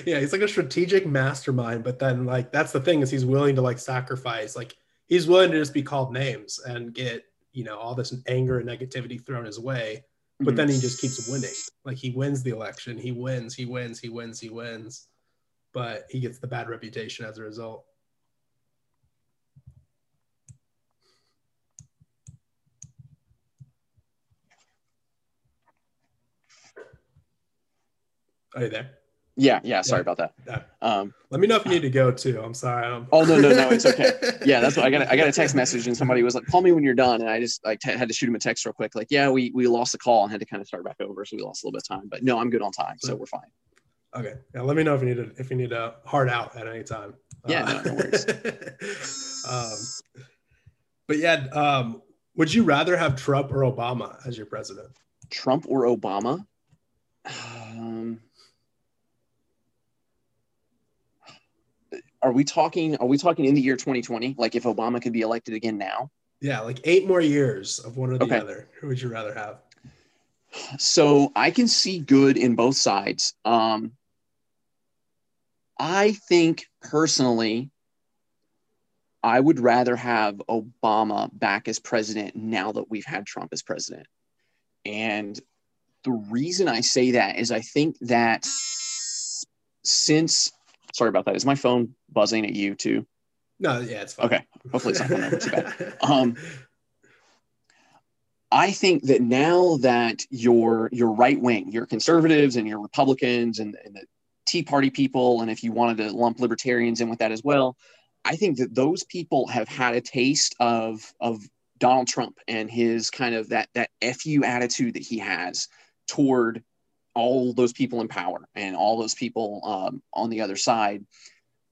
yeah. He's like a strategic mastermind, but then like, that's the thing is he's willing to like sacrifice, like he's willing to just be called names and get, you know, all this anger and negativity thrown his way. But then he just keeps winning. Like he wins the election. He wins, he wins, he wins, he wins. But he gets the bad reputation as a result. Are you there? Yeah, yeah. Sorry yeah. about that. Yeah. Um, Let me know if you need to go too. I'm sorry. I'm... Oh no, no, no. It's okay. Yeah, that's what I got. I got a text message and somebody was like, "Call me when you're done." And I just like t- had to shoot him a text real quick. Like, yeah, we we lost the call and had to kind of start back over, so we lost a little bit of time. But no, I'm good on time, so we're fine. Okay. Yeah. Let me know if you need to, if you need to hard out at any time. Yeah. Uh, no, no worries. um, but yeah, um, would you rather have Trump or Obama as your president? Trump or Obama? Um. Are we talking, are we talking in the year twenty twenty? Like if Obama could be elected again now? Yeah. Like eight more years of one or the okay. other. Who would you rather have? So I can see good in both sides. Um, I think personally, I would rather have Obama back as president now that we've had Trump as president. And the reason I say that is I think that since Sorry about that. Is my phone buzzing at you too? No, yeah, it's fine. Okay. Hopefully it's not going to too bad. Um, I think that now that your your right wing, your conservatives and your Republicans and, and the Tea Party people, and if you wanted to lump libertarians in with that as well, I think that those people have had a taste of of Donald Trump and his kind of that that F you attitude that he has toward all those people in power and all those people um, on the other side.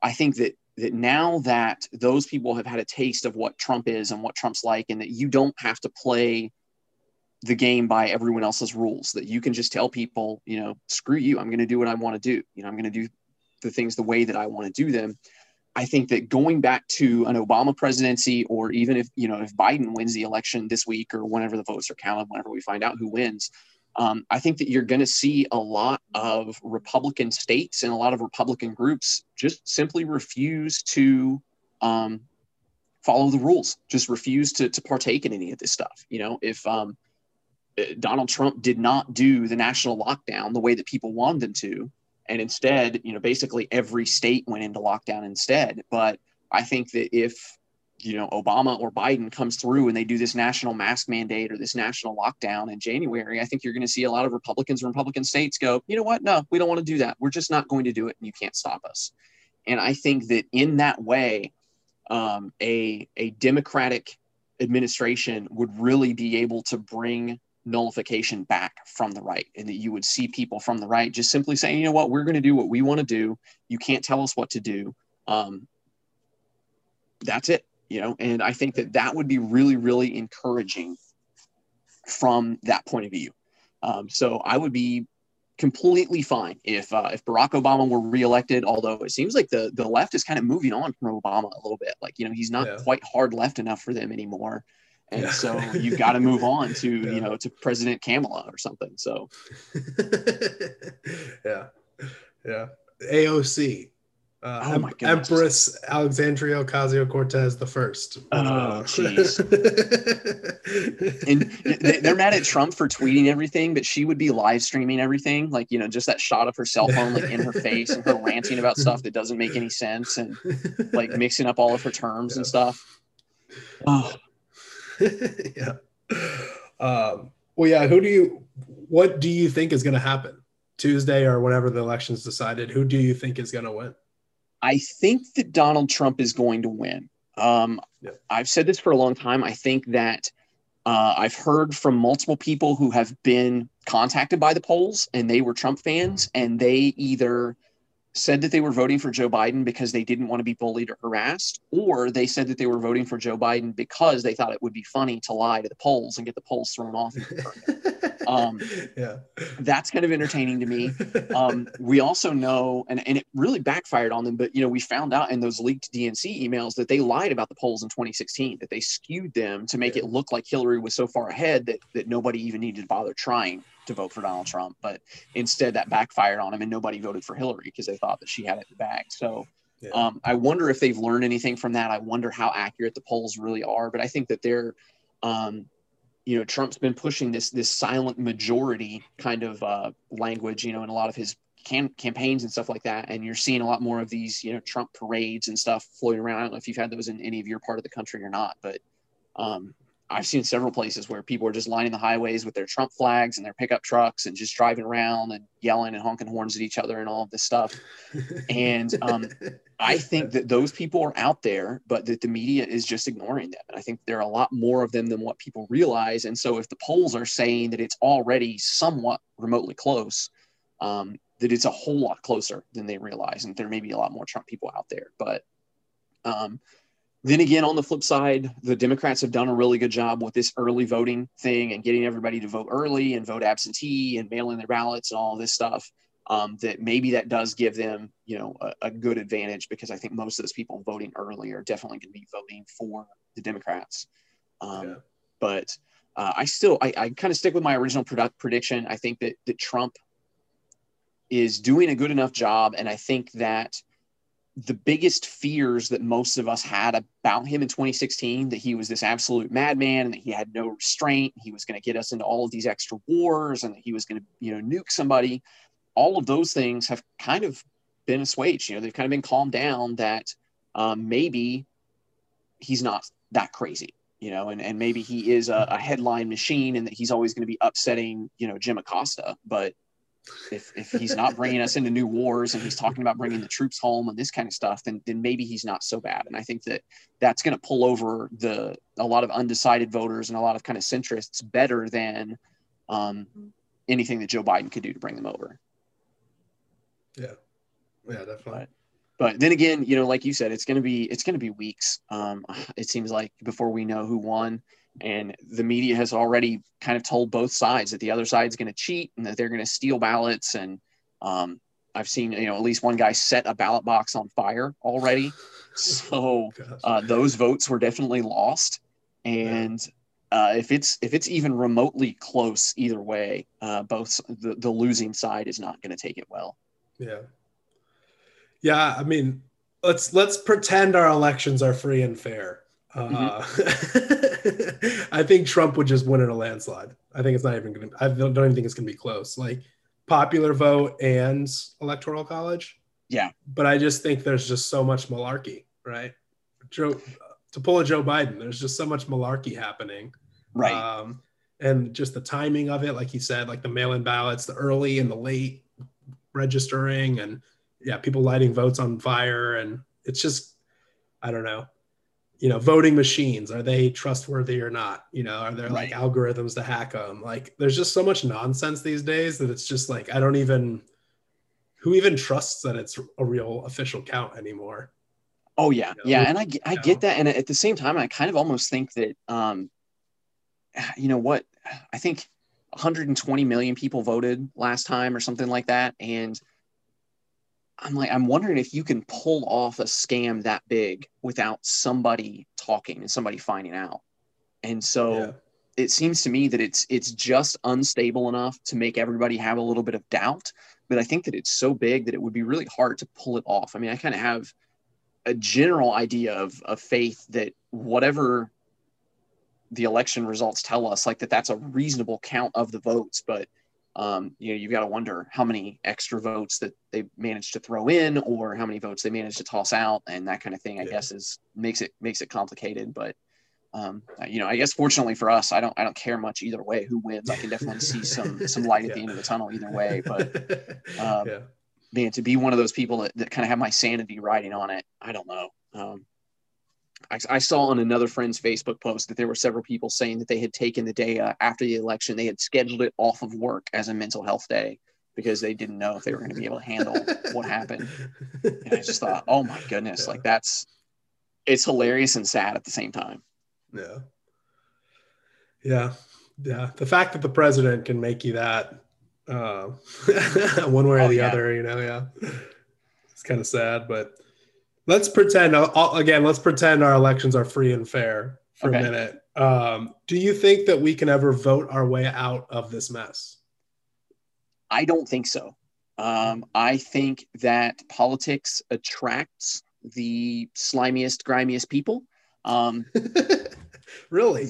I think that that now that those people have had a taste of what Trump is and what Trump's like, and that you don't have to play the game by everyone else's rules, that you can just tell people, you know, screw you, I'm going to do what I want to do. You know, I'm going to do the things the way that I want to do them. I think that going back to an Obama presidency, or even if, you know, if Biden wins the election this week or whenever the votes are counted, whenever we find out who wins, Um, I think that you're going to see a lot of Republican states and a lot of Republican groups just simply refuse to um, follow the rules, just refuse to, to partake in any of this stuff. You know, if um, Donald Trump did not do the national lockdown the way that people wanted him to, and instead, you know, basically every state went into lockdown instead. But I think that if, you know, Obama or Biden comes through and they do this national mask mandate or this national lockdown in January, I think you're going to see a lot of Republicans and Republican states go, you know what? No, we don't want to do that. We're just not going to do it. And you can't stop us. And I think that in that way, um, a, a Democratic administration would really be able to bring nullification back from the right, and that you would see people from the right just simply saying, you know what, we're going to do what we want to do. You can't tell us what to do. Um, that's it. You know, and I think that that would be really, really encouraging from that point of view. Um, so I would be completely fine if uh, if Barack Obama were reelected, although it seems like the, the left is kind of moving on from Obama a little bit. Like, you know, he's not yeah. quite hard left enough for them anymore. And yeah. so you've got to move on to, yeah. you know, to President Kamala or something. So, yeah. Yeah. A O C. Uh, oh my God. Empress Alexandria Ocasio-Cortez the first. Oh, jeez. And they're mad at Trump for tweeting everything, but she would be live streaming everything. Like, you know, just that shot of her cell phone, like in her face, and her ranting about stuff that doesn't make any sense, and like mixing up all of her terms yeah. and stuff. Oh. yeah. Um, well, yeah. Who do you, what do you think is going to happen Tuesday or whenever the election's decided? Who do you think is going to win? I think that Donald Trump is going to win. Um, yeah. I've said this for a long time. I think that uh, I've heard from multiple people who have been contacted by the polls, and they were Trump fans, and they either said that they were voting for Joe Biden because they didn't want to be bullied or harassed, or they said that they were voting for Joe Biden because they thought it would be funny to lie to the polls and get the polls thrown off. Um, yeah. That's kind of entertaining to me. Um, we also know, and, and it really backfired on them, but, you know, we found out in those leaked D N C emails that they lied about the polls in twenty sixteen, that they skewed them to make yeah. it look like Hillary was so far ahead that, that nobody even needed to bother trying to vote for Donald Trump. But instead that backfired on him, and nobody voted for Hillary because they thought that she had it in the bag. So yeah. um, I wonder if they've learned anything from that. I wonder how accurate the polls really are, but I think that they're, um, you know, Trump's been pushing this this silent majority kind of uh, language, you know, in a lot of his cam- campaigns and stuff like that. And you're seeing a lot more of these, you know, Trump parades and stuff floating around. I don't know if you've had those in any of your part of the country or not, but um, I've seen several places where people are just lining the highways with their Trump flags and their pickup trucks and just driving around and yelling and honking horns at each other and all of this stuff. And um, I think that those people are out there, but that the media is just ignoring them. And I think there are a lot more of them than what people realize. And so if the polls are saying that it's already somewhat remotely close, um, that it's a whole lot closer than they realize. And there may be a lot more Trump people out there, but um, then again, on the flip side, the Democrats have done a really good job with this early voting thing and getting everybody to vote early and vote absentee and mail in their ballots and all this stuff. Um, that maybe that does give them, you know, a, a good advantage, because I think most of those people voting early are definitely going to be voting for the Democrats. Um, yeah. But uh, I still, I, I kind of stick with my original product prediction. I think that, that Trump is doing a good enough job. And I think that the biggest fears that most of us had about him in twenty sixteen, that he was this absolute madman and that he had no restraint, he was going to get us into all of these extra wars, and that he was going to, you know, nuke somebody. All of those things have kind of been assuaged. You know, they've kind of been calmed down, that um, maybe he's not that crazy, you know, and, and maybe he is a, a headline machine, and that he's always going to be upsetting, you know, Jim Acosta. But if, if he's not bringing us into new wars, and he's talking about bringing the troops home and this kind of stuff, then, then maybe he's not so bad. And I think that that's going to pull over the, a lot of undecided voters and a lot of kind of centrists better than um, anything that Joe Biden could do to bring them over. Yeah. Yeah, definitely. But, but then again, you know, like you said, it's going to be, it's going to be weeks. Um, it seems like, before we know who won, and the media has already kind of told both sides that the other side's going to cheat and that they're going to steal ballots. And um, I've seen, you know, at least one guy set a ballot box on fire already. So uh, those votes were definitely lost. And yeah. Uh, if it's if it's even remotely close either way, uh, both the, the losing side is not going to take it well. Yeah. Yeah. I mean, let's, let's pretend our elections are free and fair. Uh, mm-hmm. I think Trump would just win in a landslide. I think it's not even going to, I don't even think it's going to be close. Like popular vote and electoral college. Yeah. But I just think there's just so much malarkey, right? Joe, to pull a Joe Biden, there's just so much malarkey happening. Right. Um, and just the timing of it, like he said, like the mail-in ballots, the early and the late registering, and yeah, people lighting votes on fire. And it's just, I don't know, you know, voting machines, are they trustworthy or not? You know, are there right. like algorithms to hack them? Like there's just so much nonsense these days that it's just like, I don't even, who even trusts that it's a real official count anymore? Oh yeah. You know? Yeah. And I, I you know? get that. And at the same time, I kind of almost think that, um, you know what, I think one hundred twenty million people voted last time or something like that. And I'm like, I'm wondering if you can pull off a scam that big without somebody talking and somebody finding out. And so yeah. it seems to me that it's it's just unstable enough to make everybody have a little bit of doubt. But I think that it's so big that it would be really hard to pull it off. I mean, I kind of have a general idea of, of faith that whatever the election results tell us, like that that's a reasonable count of the votes. But, um, you know, you've got to wonder how many extra votes that they managed to throw in or how many votes they managed to toss out and that kind of thing, I yeah. guess, is makes it makes it complicated. But, um, you know, I guess fortunately for us, I don't I don't care much either way who wins. I can definitely see some some light yeah. at the end of the tunnel either way. But, um, yeah. man, to be one of those people that, that kind of have my sanity riding on it, I don't know. Um, I, I saw on another friend's Facebook post that there were several people saying that they had taken the day uh, after the election, they had scheduled it off of work as a mental health day because they didn't know if they were going to be able to handle what happened. And I just thought, oh my goodness, yeah. like that's, it's hilarious and sad at the same time. Yeah. Yeah. Yeah. The fact that the president can make you that uh, one way or oh, the yeah. other, you know, yeah. It's kind of sad, but let's pretend, again, let's pretend our elections are free and fair for okay. a minute. Um, do you think that we can ever vote our way out of this mess? I don't think so. Um, I think that politics attracts the slimiest, grimiest people. Um, really?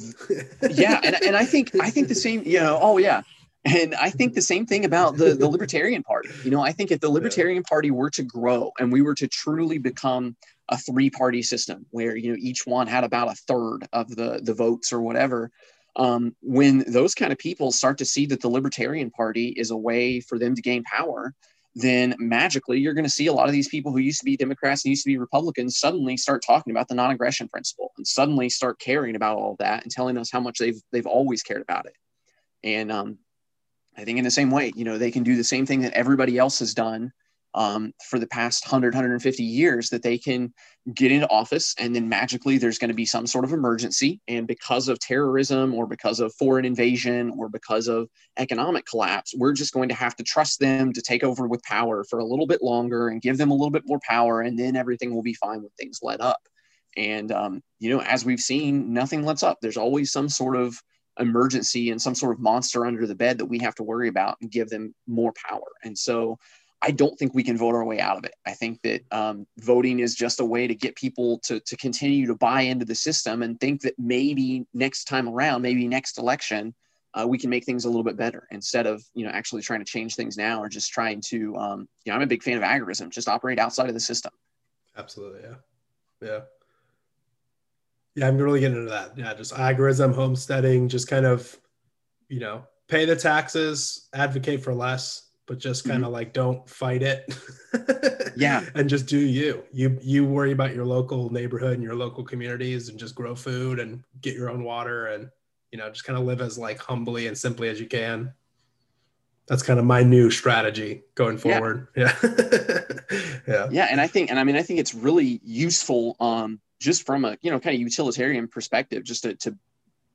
yeah. And, and I think, I think the same, you know, oh yeah. And I think the same thing about the, the Libertarian Party. You know, I think if the Libertarian yeah. Party were to grow and we were to truly become a three-party system where, you know, each one had about a third of the, the votes or whatever, um, when those kind of people start to see that the Libertarian Party is a way for them to gain power, then magically you're going to see a lot of these people who used to be Democrats and used to be Republicans suddenly start talking about the non-aggression principle and suddenly start caring about all of that and telling us how much they've they've always cared about it. And um, I think in the same way, you know, they can do the same thing that everybody else has done um, for the past one hundred, one hundred fifty years, that they can get into office and then magically there's going to be some sort of emergency. And because of terrorism or because of foreign invasion or because of economic collapse, we're just going to have to trust them to take over with power for a little bit longer and give them a little bit more power. And then everything will be fine when things let up. And, um, you know, as we've seen, nothing lets up. There's always some sort of emergency and some sort of monster under the bed that we have to worry about and give them more power. And so I don't think we can vote our way out of it. I think that um, voting is just a way to get people to, to continue to buy into the system and think that maybe next time around, maybe next election, uh, we can make things a little bit better instead of, you know, actually trying to change things now or just trying to, um, you know, I'm a big fan of agorism, just operate outside of the system. Absolutely. Yeah. Yeah. Yeah, I'm really getting into that. Yeah, just agorism, homesteading, just kind of, you know, pay the taxes, advocate for less, but just kind mm-hmm. of like don't fight it. yeah. And just do you. You you worry about your local neighborhood and your local communities and just grow food and get your own water and, you know, just kind of live as like humbly and simply as you can. That's kind of my new strategy going forward. Yeah. Yeah. yeah. yeah. And I think, and I mean, I think it's really useful um, just from a, you know, kind of utilitarian perspective, just to, to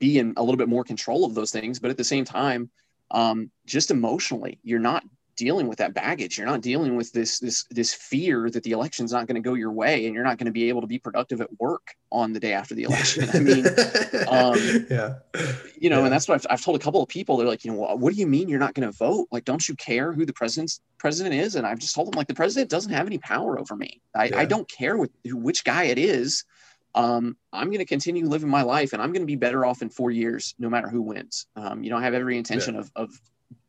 be in a little bit more control of those things. But at the same time, um, just emotionally, you're not dealing with that baggage. You're not dealing with this, this, this fear that the election's not going to go your way and you're not going to be able to be productive at work on the day after the election. I mean, um, yeah, you know, yeah. and that's what I've, I've told a couple of people. They're like, you know, well, what do you mean you're not going to vote? Like, don't you care who the president's president is? And I've just told them, like, the president doesn't have any power over me. I, yeah. I don't care what, which guy it is. Um, I'm going to continue living my life and I'm going to be better off in four years, no matter who wins. Um, you know, I have every intention yeah. of, of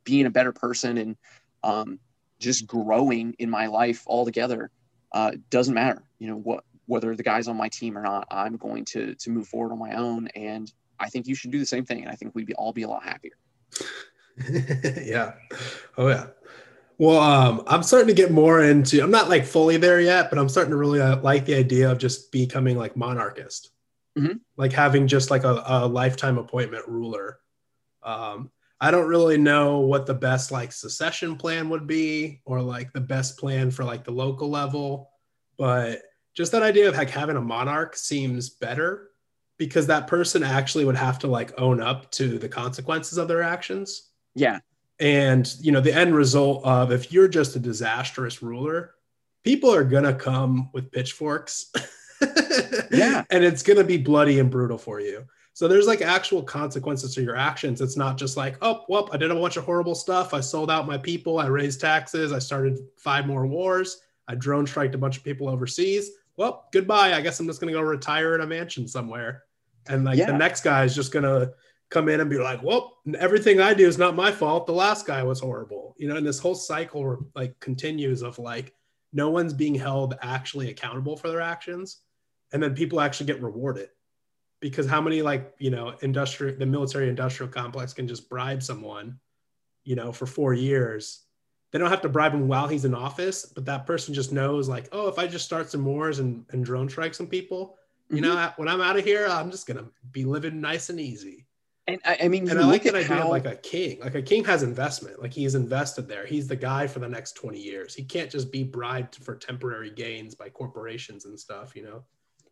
being a better person and, um, just growing in my life altogether. Uh, doesn't matter, you know, what, whether the guy's on my team or not, I'm going to, to move forward on my own. And I think you should do the same thing. And I think we'd be, all be a lot happier. yeah. Oh yeah. Well, um, I'm starting to get more into, I'm not like fully there yet, but I'm starting to really uh, like the idea of just becoming like monarchist, mm-hmm. like having just like a, a lifetime appointment ruler. Um, I don't really know what the best like secession plan would be or like the best plan for like the local level, but just that idea of like having a monarch seems better because that person actually would have to like own up to the consequences of their actions. Yeah. And you know, the end result of if you're just a disastrous ruler, people are going to come with pitchforks yeah, and it's going to be bloody and brutal for you. So there's like actual consequences to your actions. It's not just like, oh, well, I did a bunch of horrible stuff. I sold out my people. I raised taxes. I started five more wars. I drone striked a bunch of people overseas. Well, goodbye. I guess I'm just going to go retire in a mansion somewhere. And like yeah. the next guy is just going to come in and be like, well, everything I do is not my fault. The last guy was horrible. You know, and this whole cycle like continues of like, no one's being held actually accountable for their actions. And then people actually get rewarded. Because how many like, you know, industrial, the military industrial complex can just bribe someone, you know, for four years. They don't have to bribe him while he's in office, but that person just knows like, oh, if I just start some wars and, and drone strike some people, you mm-hmm. know, when I'm out of here, I'm just going to be living nice and easy. And I, I mean, and I like that idea how... of like a king, like a king has investment, like he's invested there. He's the guy for the next twenty years. He can't just be bribed for temporary gains by corporations and stuff, you know?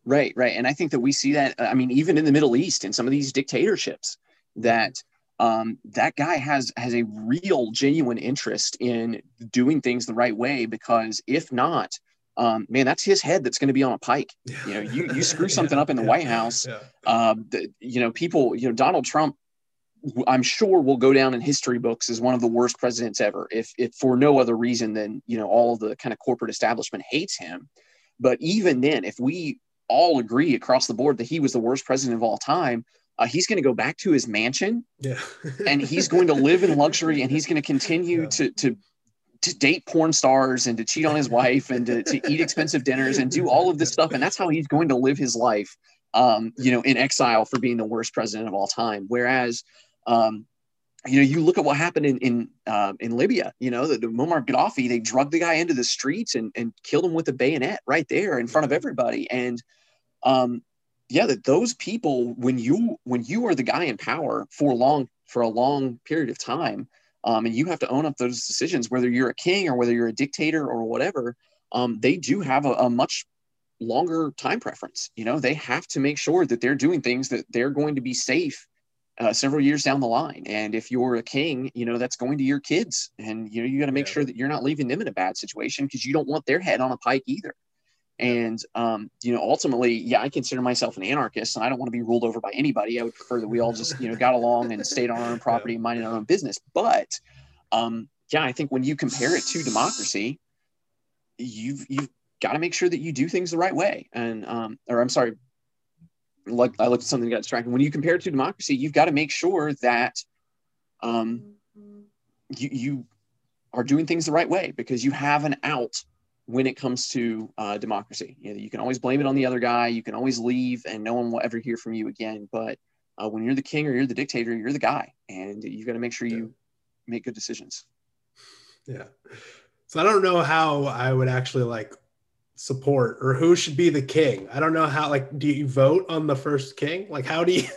Right, right. And I think that we see that, I mean, even in the Middle East, in some of these dictatorships, that um, that guy has has a real, genuine interest in doing things the right way, because if not, um, man, that's his head that's going to be on a pike. You know, you, you screw something yeah, up in the yeah, White House, yeah. um, the, you know, people, you know, Donald Trump, I'm sure will go down in history books as one of the worst presidents ever, if, if for no other reason than, you know, all of the kind of corporate establishment hates him. But even then, if we all agree across the board that he was the worst president of all time, uh, he's going to go back to his mansion yeah. and he's going to live in luxury, and he's going to continue yeah. to, to, to date porn stars and to cheat on his wife and to, to eat expensive dinners and do all of this stuff. And that's how he's going to live his life, um, you know, in exile for being the worst president of all time. Whereas, um, you know, you look at what happened in, in, uh, in Libya, you know, the, the Muammar Gaddafi, they drugged the guy into the streets and, and killed him with a bayonet right there in front of everybody. And, um, yeah, that those people, when you, when you are the guy in power for long, for a long period of time, um, and you have to own up those decisions, whether you're a king or whether you're a dictator or whatever, um, they do have a, a much longer time preference. You know, they have to make sure that they're doing things that they're going to be safe Uh, several years down the line. And if you're a king, you know, that's going to your kids, and, you know, you got to make yeah. sure that you're not leaving them in a bad situation, because you don't want their head on a pike either. And, um, you know, ultimately, yeah, I consider myself an anarchist, and I don't want to be ruled over by anybody. I would prefer that we all just, you know, got along and stayed on our own property and minded our own business. But um, yeah, I think when you compare it to democracy, you've, you've got to make sure that you do things the right way. And, um, or I'm sorry, like I looked at something that got distracted. When you compare it to democracy, you've got to make sure that um, you, you are doing things the right way, because you have an out when it comes to uh, democracy. You know, you can always blame it on the other guy. You can always leave and no one will ever hear from you again. But uh, when you're the king or you're the dictator, you're the guy, and you've got to make sure you yeah. make good decisions. Yeah. So I don't know how I would actually like support or who should be the king. I don't know how, like, do you vote on the first king? Like, how do you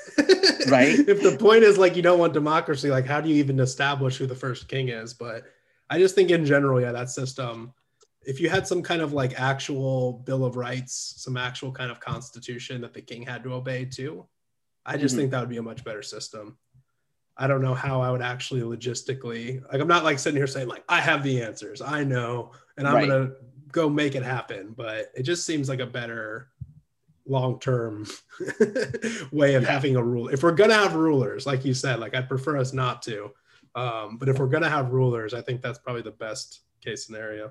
right if the point is like you don't want democracy, like how do you even establish who the first king is? But I just think in general, yeah, that system, if you had some kind of like actual Bill of Rights, some actual kind of constitution that the king had to obey too, I just mm-hmm. think that would be a much better system. I don't know how I would actually logistically, like, I'm not like sitting here saying like I have the answers, I know, and I'm right. gonna go make it happen, but it just seems like a better long-term way of yeah. having a rule. If we're gonna have rulers, like you said, like I'd prefer us not to, um but if we're gonna have rulers, I think that's probably the best case scenario.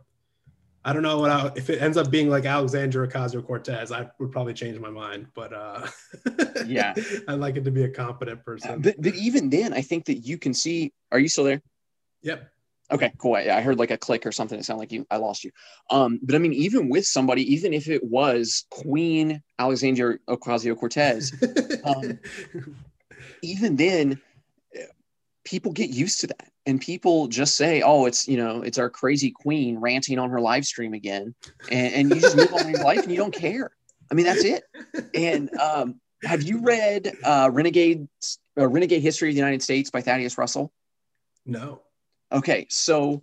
I don't know what I, if it ends up being like Alexandria Ocasio-Cortez, I would probably change my mind, but uh yeah I'd like it to be a competent person. Uh, but, but even then, I think that you can see, are you still there? Yep. Okay, cool. I heard like a click or something. It sounded like you, I lost you. Um, but I mean, even with somebody, even if it was Queen Alexandria Ocasio-Cortez, um, even then people get used to that. And people just say, oh, it's, you know, it's our crazy queen ranting on her live stream again. And, and you just move on in your life and you don't care. I mean, that's it. And um, have you read uh, Renegade, uh, Renegade History of the United States by Thaddeus Russell? No. Okay, so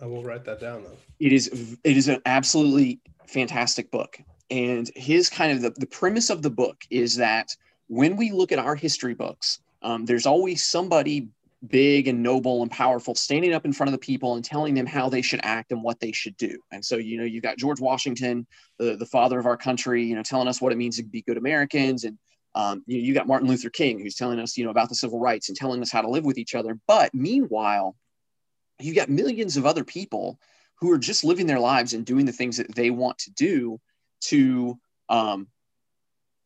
I will write that down though. It is it is an absolutely fantastic book. And his kind of the, the premise of the book is that when we look at our history books, um, there's always somebody big and noble and powerful standing up in front of the people and telling them how they should act and what they should do. And so, you know, you've got George Washington, the, the father of our country, you know, telling us what it means to be good Americans, and Um, you, you got Martin Luther King, who's telling us, you know, about the civil rights and telling us how to live with each other. But meanwhile, you got millions of other people who are just living their lives and doing the things that they want to do to um,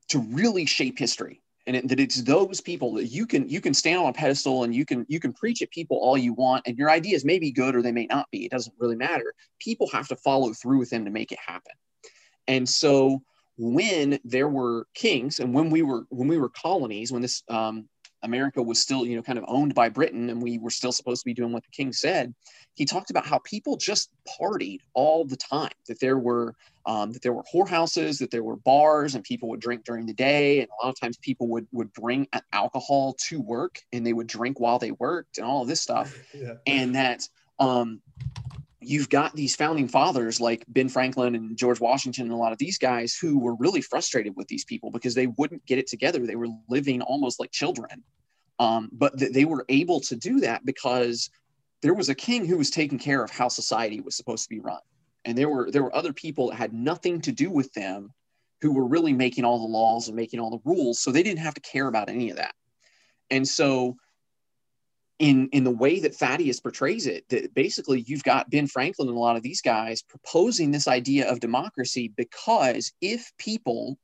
to really shape history. And it, that it's those people that you can you can stand on a pedestal and you can you can preach at people all you want, and your ideas may be good or they may not be. It doesn't really matter. People have to follow through with them to make it happen. And so when there were kings, and when we were when we were colonies, when this um, America was still you know kind of owned by Britain, and we were still supposed to be doing what the king said, he talked about how people just partied all the time. That there were Um, that there were whorehouses, that there were bars, and people would drink during the day. And a lot of times people would would bring alcohol to work, and they would drink while they worked and all of this stuff. Yeah. And that um, you've got these founding fathers like Ben Franklin and George Washington and a lot of these guys who were really frustrated with these people because they wouldn't get it together. They were living almost like children. Um, but th- they were able to do that because there was a king who was taking care of how society was supposed to be run. And there were there were other people that had nothing to do with them who were really making all the laws and making all the rules. So they didn't have to care about any of that. And so in, in the way that Thaddeus portrays it, that basically you've got Ben Franklin and a lot of these guys proposing this idea of democracy, because if people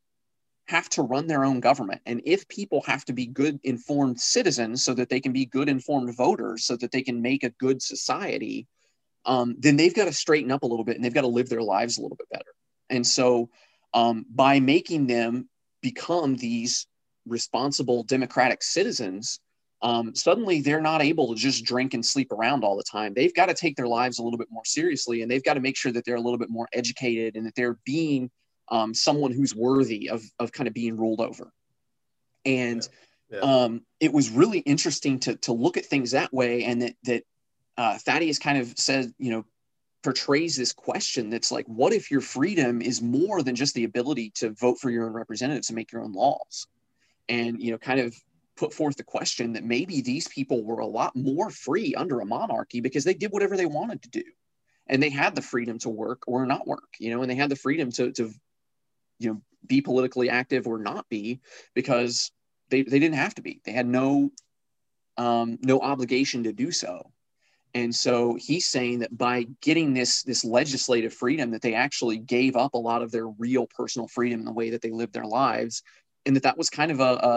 have to run their own government, and if people have to be good informed citizens so that they can be good informed voters, so that they can make a good society, Um, then they've got to straighten up a little bit, and they've got to live their lives a little bit better. And so um, by making them become these responsible democratic citizens, um, suddenly they're not able to just drink and sleep around all the time. They've got to take their lives a little bit more seriously, and they've got to make sure that they're a little bit more educated and that they're being um, someone who's worthy of, of kind of being ruled over. And yeah. Yeah. Um, it was really interesting to, to look at things that way, and that, that, Uh, Thaddeus kind of says, you know, portrays this question that's like, what if your freedom is more than just the ability to vote for your own representatives and make your own laws? And, you know, kind of put forth the question that maybe these people were a lot more free under a monarchy because they did whatever they wanted to do. And they had the freedom to work or not work, you know, and they had the freedom to, to you know, be politically active or not be, because they, they didn't have to be. They had no, um, no obligation to do so. And so he's saying that by getting this, this legislative freedom, that they actually gave up a lot of their real personal freedom in the way that they lived their lives, and that that was kind of a, a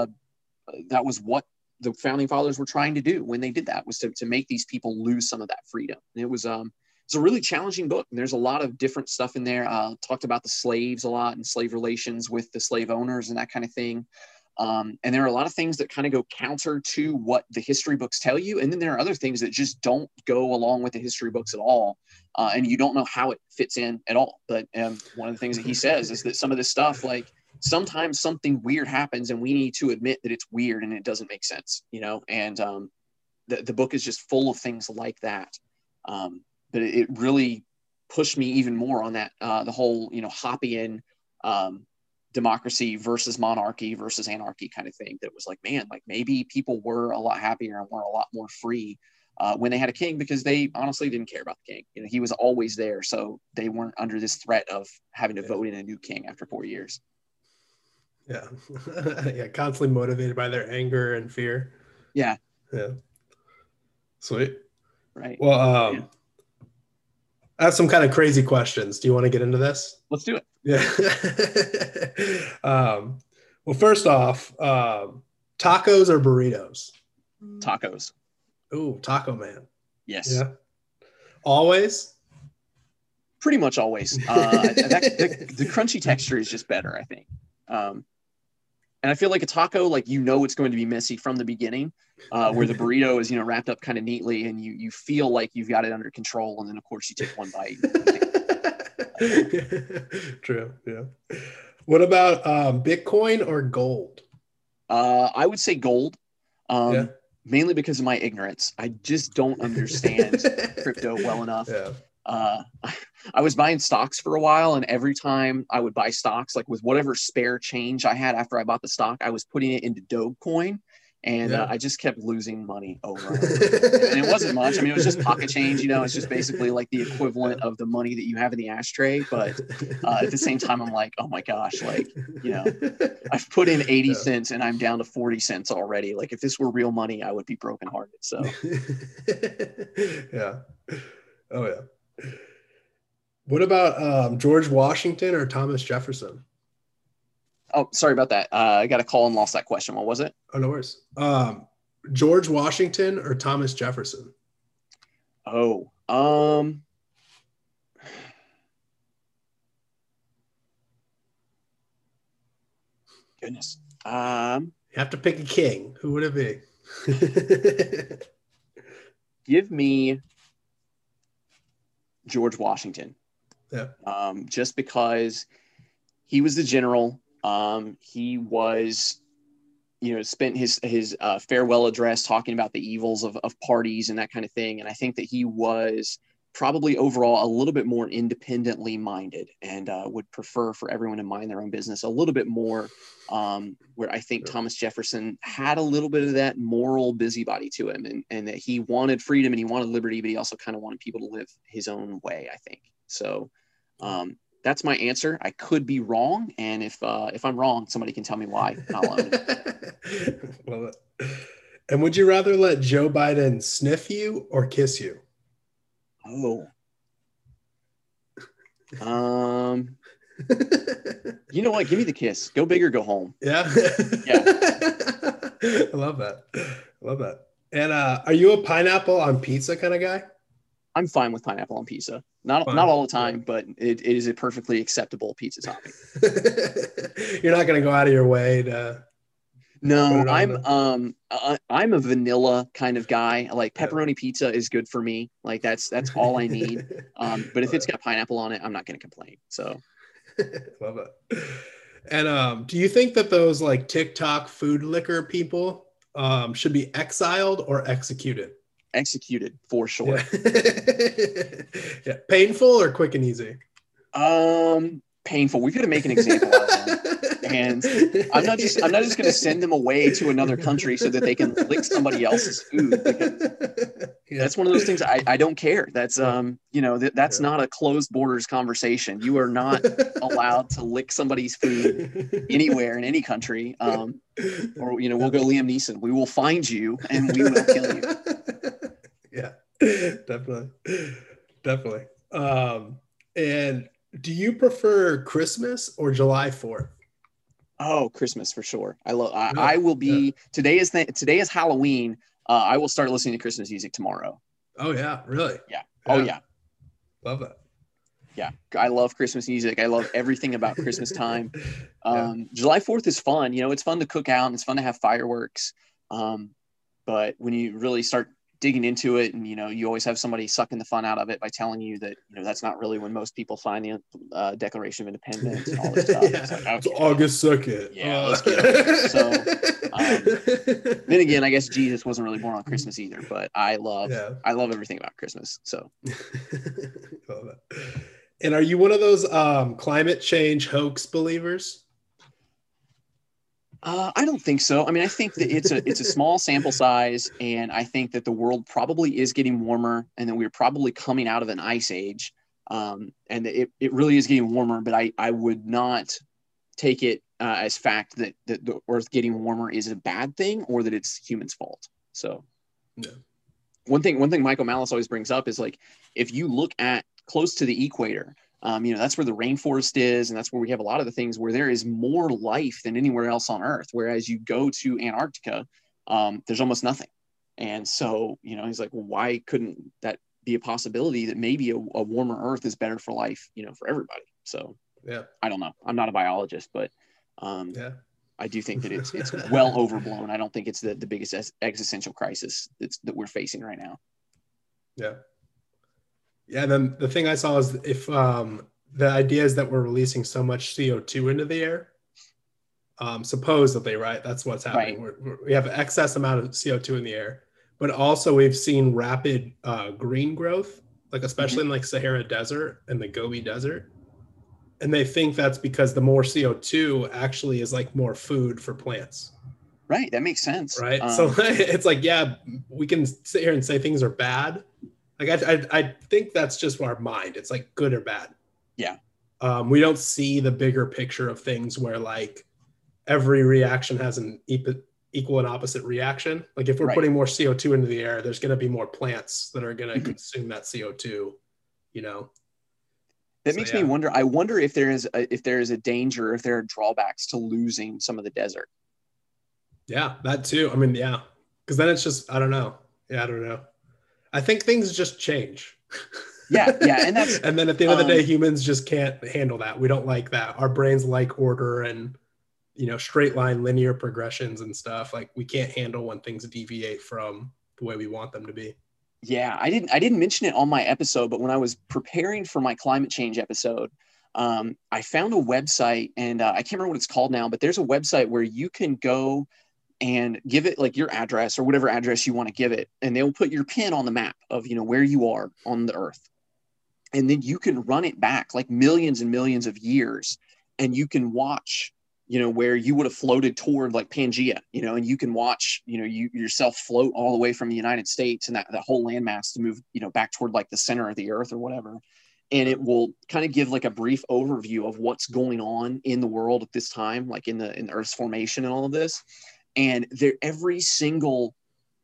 that was what the founding fathers were trying to do when they did that, was to, to make these people lose some of that freedom. And it was um it's a really challenging book, and there's a lot of different stuff in there. Uh, talked about the slaves a lot and slave relations with the slave owners and that kind of thing. Um, and there are a lot of things that kind of go counter to what the history books tell you. And then there are other things that just don't go along with the history books at all. Uh, and you don't know how it fits in at all. But um, one of the things that he says is that some of this stuff, like sometimes something weird happens and we need to admit that it's weird and it doesn't make sense, you know, and um, the, the book is just full of things like that. Um, but it, it really pushed me even more on that, uh, the whole, you know, Hoppian, um, democracy versus monarchy versus anarchy kind of thing. That was like, man, like maybe people were a lot happier and were a lot more free uh, when they had a king, because they honestly didn't care about the king. You know, he was always there. So they weren't under this threat of having to yeah. vote in a new king after four years. Yeah. yeah. Constantly motivated by their anger and fear. Yeah. Yeah. Sweet. Right. Well, um, yeah. I have some kind of crazy questions. Do you want to get into this? Let's do it. Yeah. um, well, first off, um, tacos or burritos? Tacos. Ooh, taco man. Yes. Yeah. Always? Pretty much always. Uh, that, the, the crunchy texture is just better, I think. Um, and I feel like a taco, like, you know, it's going to be messy from the beginning, uh, where the burrito is, you know, wrapped up kind of neatly, and you, you feel like you've got it under control. And then of course you take one bite. True. Yeah. What about um, Bitcoin or gold? Uh, I would say gold, um, yeah. mainly because of my ignorance. I just don't understand crypto well enough. Yeah. Uh, I was buying stocks for a while, and every time I would buy stocks, like with whatever spare change I had after I bought the stock, I was putting it into Dogecoin. And yeah. uh, I just kept losing money over and, and it wasn't much. I mean, it was just pocket change, you know, it's just basically like the equivalent of the money that you have in the ashtray. But uh, at the same time, I'm like, oh my gosh, like, you know, I've put in eighty yeah. cents and I'm down to forty cents already. Like if this were real money, I would be brokenhearted. So, yeah. Oh, yeah. What about um, George Washington or Thomas Jefferson? Oh, sorry about that. Uh, I got a call and lost that question. What was it? Oh, no worries. Um, George Washington or Thomas Jefferson? Oh, um, goodness. Um, you have to pick a king. Who would it be? Give me George Washington. Yeah. Um, just because he was the general. Um, he was, you know, spent his, his, uh, farewell address talking about the evils of, of parties and that kind of thing. And I think that he was probably overall a little bit more independently minded and, uh, would prefer for everyone to mind their own business a little bit more, um, where I think sure. Thomas Jefferson had a little bit of that moral busybody to him and, and that he wanted freedom and he wanted liberty, but he also kind of wanted people to live his own way, I think. So, um, that's my answer. I could be wrong. And if uh, if I'm wrong, somebody can tell me why. I'll own it. Well, and would you rather let Joe Biden sniff you or kiss you? Oh. Um. You know what? Give me the kiss. Go big or go home. Yeah? Yeah. I love that. I love that. And uh, are you a pineapple on pizza kind of guy? I'm fine with pineapple on pizza. Not Fine. Not all the time, but it, it is a perfectly acceptable pizza topping. You're not going to go out of your way to. No, I'm the... um I, I'm a vanilla kind of guy. Like pepperoni yeah. pizza is good for me. Like that's that's all I need. Um, but if it's got pineapple on it, I'm not going to complain. So. Love it. And um, do you think that those like TikTok food liquor people um, should be exiled or executed? Executed for sure. Yeah. Yeah. Painful or quick and easy? Um, painful. We've got to make an example of them. And I'm not just I'm not just going to send them away to another country so that they can lick somebody else's food. Yeah. That's one of those things. I, I don't care. That's um you know that, that's yeah. not a closed borders conversation. You are not allowed to lick somebody's food anywhere in any country. Um, or you know we'll go Liam Neeson. We will find you and we will kill you. Yeah, definitely, definitely. Um, and do you prefer Christmas or July fourth? Oh, Christmas for sure. I love. I, yeah, I will be. Yeah. Today is th- today is Halloween. Uh, I will start listening to Christmas music tomorrow. Oh yeah, really? Yeah. yeah. Oh yeah. Love that. Yeah, I love Christmas music. I love everything about Christmas time. Um, yeah. July fourth is fun. You know, it's fun to cook out and it's fun to have fireworks. Um, but when you really start digging into it, and you know, you always have somebody sucking the fun out of it by telling you that you know that's not really when most people sign the uh, Declaration of Independence and all this stuff. Yeah. It's, like, okay, it's August second. Yeah, uh. let's get it. So um, then again, I guess Jesus wasn't really born on Christmas either, but I love, yeah. I love everything about Christmas. So, love that. And are you one of those um, climate change hoax believers? Uh, I don't think so. I mean, I think that it's a it's a small sample size, and I think that the world probably is getting warmer, and that we're probably coming out of an ice age, um, and that it, it really is getting warmer. But I, I would not take it uh, as fact that, that the Earth getting warmer is a bad thing or that it's humans' fault. So, yeah. one thing one thing Michael Malice always brings up is like if you look at close to the equator. Um, you know, that's where the rainforest is. And that's where we have a lot of the things where there is more life than anywhere else on Earth. Whereas you go to Antarctica, um, there's almost nothing. And so, you know, he's like, well, why couldn't that be a possibility that maybe a, a warmer Earth is better for life, you know, for everybody. So yeah, I don't know. I'm not a biologist, but um, yeah. I do think that it's it's well overblown. I don't think it's the, the biggest existential crisis that's, that we're facing right now. Yeah. Yeah, then the thing I saw is if um, the idea is that we're releasing so much C O two into the air, um, supposedly, right? That's what's happening. Right. We're, we have an excess amount of C O two in the air, but also we've seen rapid uh, green growth, like especially mm-hmm. in like Sahara Desert and the Gobi Desert. And they think that's because the more C O two actually is like more food for plants. Right. That makes sense. Right. Um, so it's like, yeah, we can sit here and say things are bad. Like, I, I, I think that's just our mind. It's like good or bad. Yeah. Um, we don't see the bigger picture of things where like every reaction has an equal and opposite reaction. Like if we're right. putting more C O two into the air, there's going to be more plants that are going to mm-hmm. consume that C O two, you know? That so, makes yeah. me wonder. I wonder if there is a, if there is a danger, if there are drawbacks to losing some of the desert. Yeah, that too. I mean, yeah, because then it's just, I don't know. Yeah, I don't know. I think things just change. Yeah, yeah. And that's and then at the end um, of the day, humans just can't handle that. We don't like that. Our brains like order and, you know, straight line linear progressions and stuff. Like we can't handle when things deviate from the way we want them to be. Yeah, I didn't I didn't mention it on my episode, but when I was preparing for my climate change episode, um, I found a website and uh, I can't remember what it's called now, but there's a website where you can go and give it like your address or whatever address you want to give it. And they'll put your pin on the map of, you know, where you are on the earth. And then you can run it back like millions and millions of years. And you can watch, you know, where you would have floated toward like Pangea, you know, and you can watch, you know, you yourself float all the way from the United States and that, that whole landmass to move, you know, back toward like the center of the earth or whatever. And it will kind of give like a brief overview of what's going on in the world at this time, like in the, in the earth's formation and all of this. And there, every single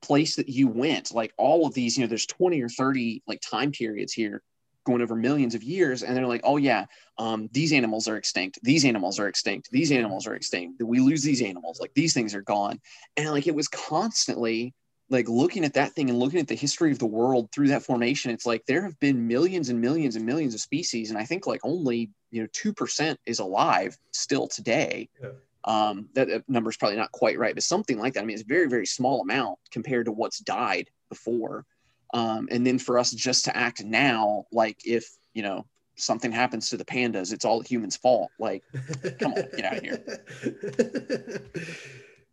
place that you went, like all of these, you know, there's twenty or thirty like time periods here going over millions of years. And they're like, oh yeah, um, these animals are extinct. These animals are extinct. These animals are extinct. We lose these animals. Like these things are gone. And like, it was constantly like looking at that thing and looking at the history of the world through that formation. It's like, there have been millions and millions and millions of species. And I think like only, you know, two percent is alive still today. Yeah. Um, that number is probably not quite right, but something like that. I mean, it's a very, very small amount compared to what's died before. Um, and then for us just to act now, like if, you know, something happens to the pandas, it's all humans' fault. Like, come on, get out of here.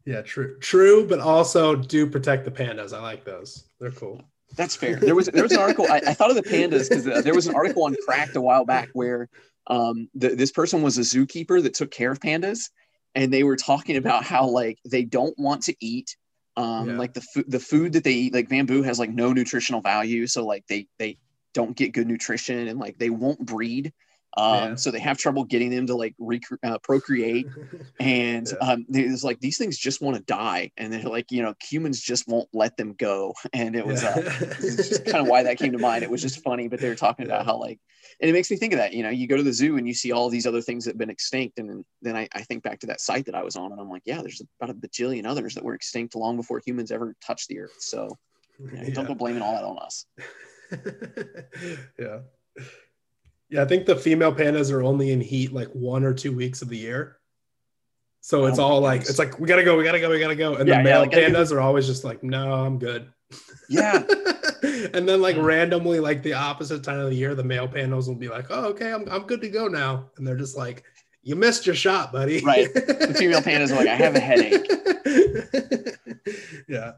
Yeah, true. True, but also do protect the pandas. I like those. They're cool. That's fair. There was, there was an article, I, I thought of the pandas because there was an article on Cracked a while back where um, the, this person was a zookeeper that took care of pandas. And they were talking about how like they don't want to eat um, yeah. like the, f- the food that they eat, like bamboo has like no nutritional value. So like they, they don't get good nutrition and like they won't breed. Um, yeah. So they have trouble getting them to like rec- uh, procreate. And yeah. um, it's like, these things just want to die. And they're like, you know, humans just won't let them go. And it was, yeah. uh, it's just kind of why that came to mind. It was just funny, but they were talking yeah. about how like, and it makes me think of that, you know, you go to the zoo and you see all these other things that have been extinct. And then I, I think back to that site that I was on and I'm like, yeah, there's about a bajillion others that were extinct long before humans ever touched the earth. So you know, yeah. don't go blaming all that on us. yeah. Yeah, I think the female pandas are only in heat like one or two weeks of the year. So it's oh all like, goodness. It's like, we gotta go, we gotta go, we gotta go. And yeah, the male yeah, like, pandas are always just like, no, I'm good. Yeah. And then like yeah. randomly, like the opposite time of the year, the male pandas will be like, oh, okay, I'm I'm good to go now. And they're just like, you missed your shot, buddy. Right. The female pandas are like, I have a headache. Yeah.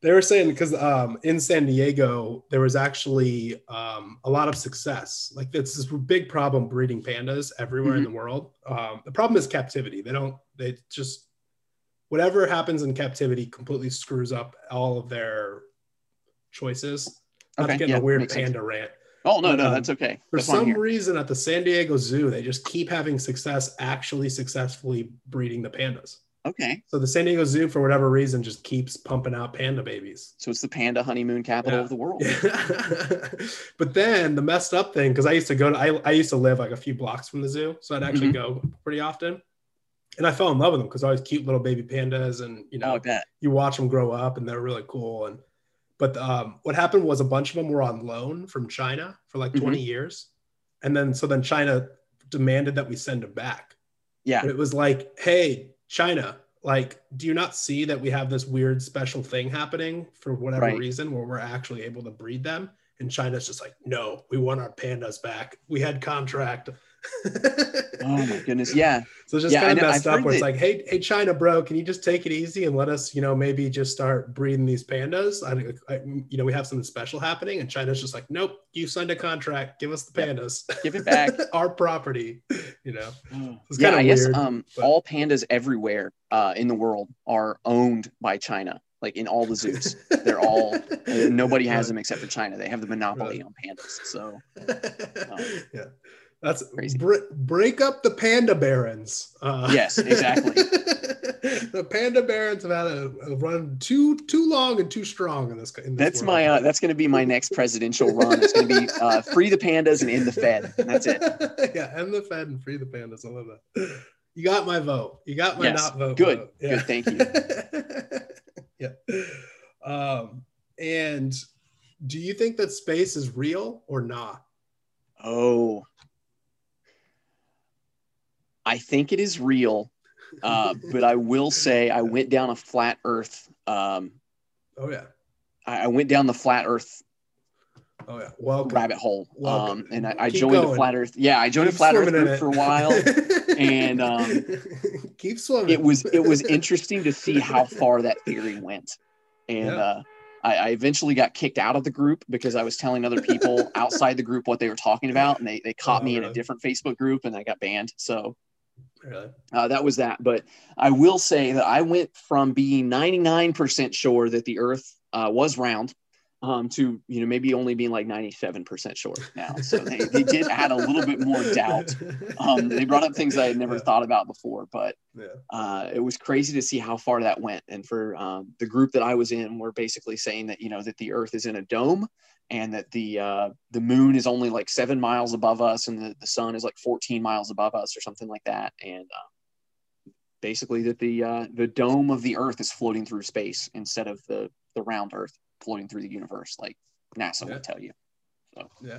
They were saying, because um, in San Diego, there was actually um, a lot of success. Like it's this big problem breeding pandas everywhere mm-hmm. in the world. Um, the problem is captivity. They don't, they just, whatever happens in captivity completely screws up all of their choices. Not okay, to get yeah, in a weird panda sense. Rant. Oh, no, but, no, um, that's okay. That's for some reason at the San Diego Zoo, they just keep having success actually successfully breeding the pandas. Okay. So the San Diego Zoo, for whatever reason, just keeps pumping out panda babies. So it's the panda honeymoon capital yeah. of the world. Yeah. But then the messed up thing, because I used to go to, I, I used to live like a few blocks from the zoo. So I'd actually mm-hmm. go pretty often. And I fell in love with them because I was cute little baby pandas. And, you know, you watch them grow up and they're really cool. And But um, what happened was a bunch of them were on loan from China for like mm-hmm. twenty years. And then, so then China demanded that we send them back. Yeah. But it was like, hey, China, like, do you not see that we have this weird special thing happening for whatever right. reason where we're actually able to breed them? And China's just like, no, we want our pandas back. We had contract. Oh my goodness. Yeah. So it's just yeah, kind of messed up where it's that... like, hey, hey, China, bro, can you just take it easy and let us, you know, maybe just start breeding these pandas? I, I you know, we have something special happening. And China's just like, nope, you signed a contract. Give us the pandas. Yep. Give it back. Our property. you know. So it's yeah, kind of I weird, guess um, all pandas everywhere uh, in the world are owned by China. Like in all the zoos, they're all nobody has them except for China. They have the monopoly right. on pandas. So um, yeah, that's crazy. Br- break up the panda barons. Uh, yes, exactly. The panda barons have had a, a run too too long and too strong in this. In this that's world. my uh, that's going to be my next presidential run. It's going to be uh, free the pandas and end the Fed. And that's it. Yeah, end the Fed and free the pandas. I love that. You got my vote. You got my yes. not vote. Good. Vote. Yeah. Good. Thank you. Yeah. Um, and do you think that space is real or not? Oh, I think it is real. Uh, but I will say I went down a flat earth. Um, oh, yeah. I, I went down the flat earth oh, yeah. Welcome. rabbit hole. Welcome. Um, and I, I joined going. a flat earth. Yeah, I joined Keep a flat earth group for a while. And um, keep swimming. It was it was interesting to see how far that theory went, and yeah. uh, I, I eventually got kicked out of the group because I was telling other people outside the group what they were talking about, and they they caught oh, me really? in a different Facebook group, and I got banned. So really? uh, that was that. But I will say that I went from being ninety-nine percent sure that the Earth uh, was round um, to you know maybe only being like ninety-seven percent sure now. So they, they did add a little bit more doubt. Um, they brought up things I had never yeah. thought about before, but yeah. uh, it was crazy to see how far that went. And for um, the group that I was in, we're basically saying that, you know, that the Earth is in a dome and that the, uh, the moon is only like seven miles above us. And the, the sun is like fourteen miles above us or something like that. And uh, basically that the, uh, the dome of the Earth is floating through space instead of the, the round Earth floating through the universe like NASA yeah. will tell you. So yeah.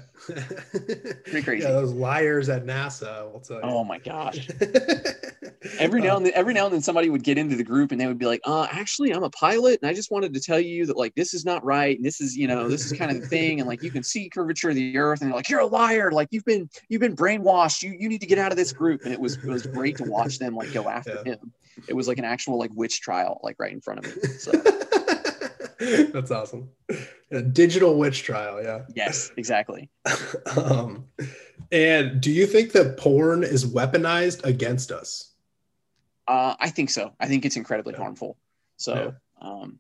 Pretty crazy. Yeah, those liars at NASA will tell you. Oh my gosh. Every now and then every now and then somebody would get into the group and they would be like, uh actually I'm a pilot and I just wanted to tell you that like this is not right and this is, you know, this is kind of the thing and like you can see curvature of the Earth and they're like, you're a liar, like you've been you've been brainwashed. You you need to get out of this group. And it was it was great to watch them like go after yeah. him. It was like an actual like witch trial like right in front of me. So that's awesome. A digital witch trial. Yeah. Yes, exactly. um, and do you think that porn is weaponized against us? Uh, I think so. I think it's incredibly yeah. harmful. So, yeah. Um,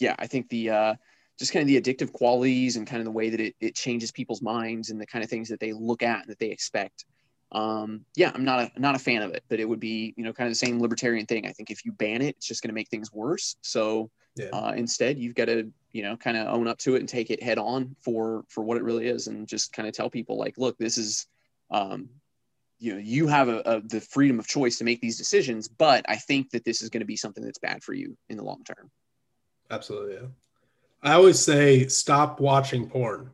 yeah, I think the, uh, just kind of the addictive qualities and kind of the way that it, it changes people's minds and the kind of things that they look at and that they expect. Um, yeah, I'm not a, not a fan of it, but it would be, you know, kind of the same libertarian thing. I think if you ban it, it's just going to make things worse. So, Yeah. Uh, instead, you've got to, you know, kind of own up to it and take it head on for for what it really is, and just kind of tell people like, look, this is, um, you know, you have a, a, the freedom of choice to make these decisions, but I think that this is going to be something that's bad for you in the long term. Absolutely. Yeah. I always say, stop watching porn,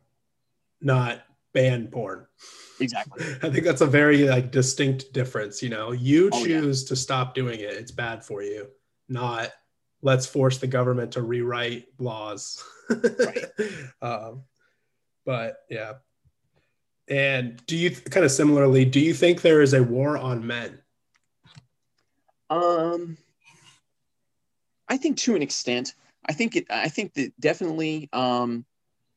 not ban porn. Exactly. I think that's a very like distinct difference. You know, you choose oh, yeah. to stop doing it; it's bad for you, not. Let's force the government to rewrite laws. Right. um, but yeah. And do you kind of similarly, do you think there is a war on men? Um, I think to an extent, I think it, I think that definitely, um,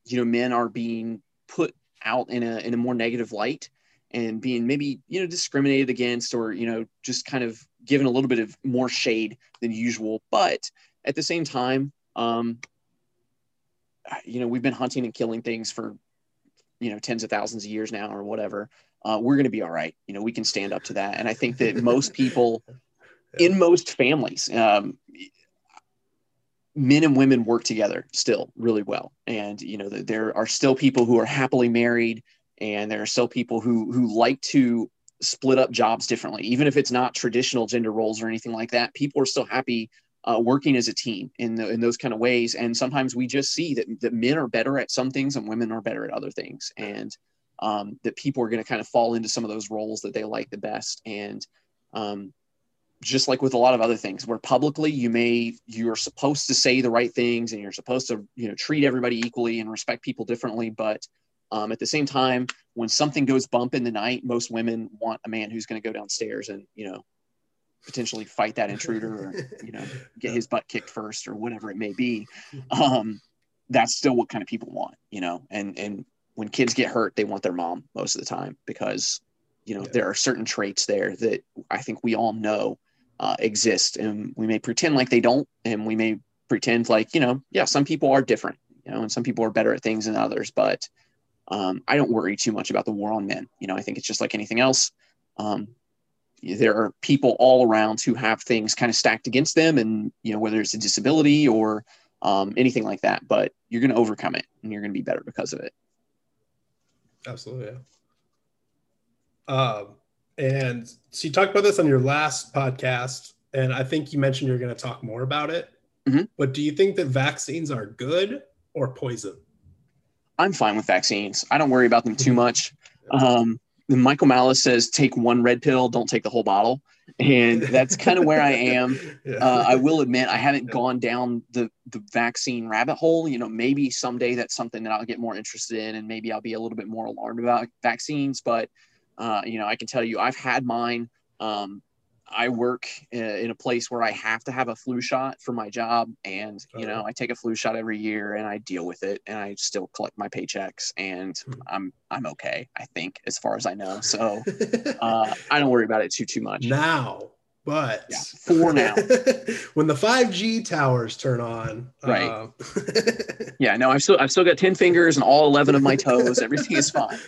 you know, men are being put out in a, in a more negative light and being maybe, you know, discriminated against or, you know, just kind of, given a little bit of more shade than usual. But at the same time, um, you know, we've been hunting and killing things for, you know, tens of thousands of years now or whatever. Uh, we're going to be all right. You know, we can stand up to that. And I think that most people in most families, um, men and women work together still really well. And, you know, there are still people who are happily married and there are still people who, who like to split up jobs differently, even if it's not traditional gender roles or anything like that. People are still happy uh, working as a team in the, in those kind of ways. And sometimes we just see that, that men are better at some things and women are better at other things. And um, that people are going to kind of fall into some of those roles that they like the best. And um, just like with a lot of other things where publicly you may, you're supposed to say the right things and you're supposed to, you know, treat everybody equally and respect people differently. But Um, at the same time, when something goes bump in the night, most women want a man who's going to go downstairs and, you know, potentially fight that intruder or, you know, get his butt kicked first or whatever it may be. Um, that's still what kind of people want, you know, and, and when kids get hurt, they want their mom most of the time because You know, yeah. there are certain traits there that I think we all know uh, exist, and we may pretend like they don't, and we may pretend like, you know, yeah, some people are different, you know, and some people are better at things than others, but um, I don't worry too much about the war on men. You know, I think it's just like anything else. Um, there are people all around who have things kind of stacked against them, and, you know, whether it's a disability or um, anything like that, but you're going to overcome it and you're going to be better because of it. Absolutely. Yeah. Um, and so you talked about this on your last podcast, and I think you mentioned you're going to talk more about it, mm-hmm. but do you think that vaccines are good or poison? I'm fine with vaccines. I don't worry about them too much. Um, Michael Malice says, take one red pill, don't take the whole bottle. And that's kind of where I am. yeah. uh, I will admit, I haven't yeah. gone down the, the vaccine rabbit hole. You know, maybe someday that's something that I'll get more interested in, and maybe I'll be a little bit more alarmed about vaccines, but Uh, you know, I can tell you, I've had mine. Um, I work in, in a place where I have to have a flu shot for my job. And, you know, I take a flu shot every year and I deal with it, and I still collect my paychecks, and I'm, I'm okay, I think, as far as I know. So uh, I don't worry about it too, too much now, but yeah, for now, when the five G towers turn on, right. Uh... yeah, no, I've still, I've still got ten fingers and all eleven of my toes. Everything is fine.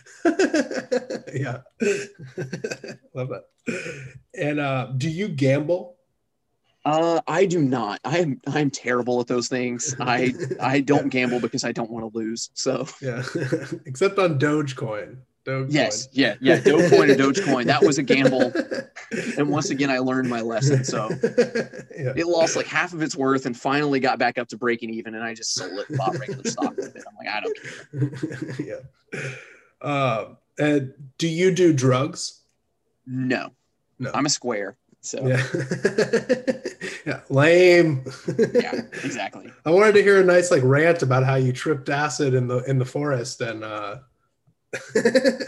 Yeah. Love that. And uh, do you gamble? Uh, I do not. I'm, I'm terrible at those things. I, I don't gamble because I don't want to lose. So yeah. Except on Dogecoin. Dogecoin. Yes, yeah, yeah, Dogecoin and Dogecoin. That was a gamble, and once again, I learned my lesson. So yeah. It lost like half of its worth, and finally got back up to breaking even. And I just sold it and bought regular stock with it. I'm like, I don't care. Yeah. Um, and do you do drugs? No, no. I'm a square. So yeah, yeah lame. Yeah, exactly. I wanted to hear a nice like rant about how you tripped acid in the in the forest and. uh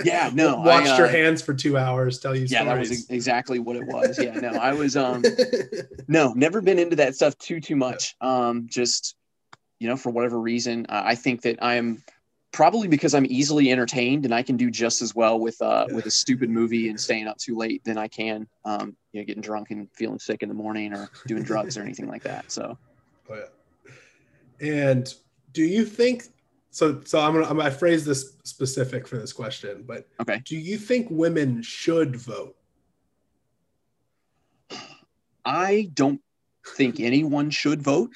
yeah no watched I, uh, your hands for two hours, tell you yeah stories. That was exactly what it was. Yeah no I was um no never been into that stuff too too much. Um just, you know, for whatever reason, uh, I think that I'm probably, because I'm easily entertained, and I can do just as well with uh yeah. with a stupid movie and staying up too late than I can um you know getting drunk and feeling sick in the morning or doing drugs or anything like that. So oh, yeah. And do you think So, so I'm gonna, I'm gonna phrase this specific for this question, but okay. Do you think women should vote? I don't think anyone should vote.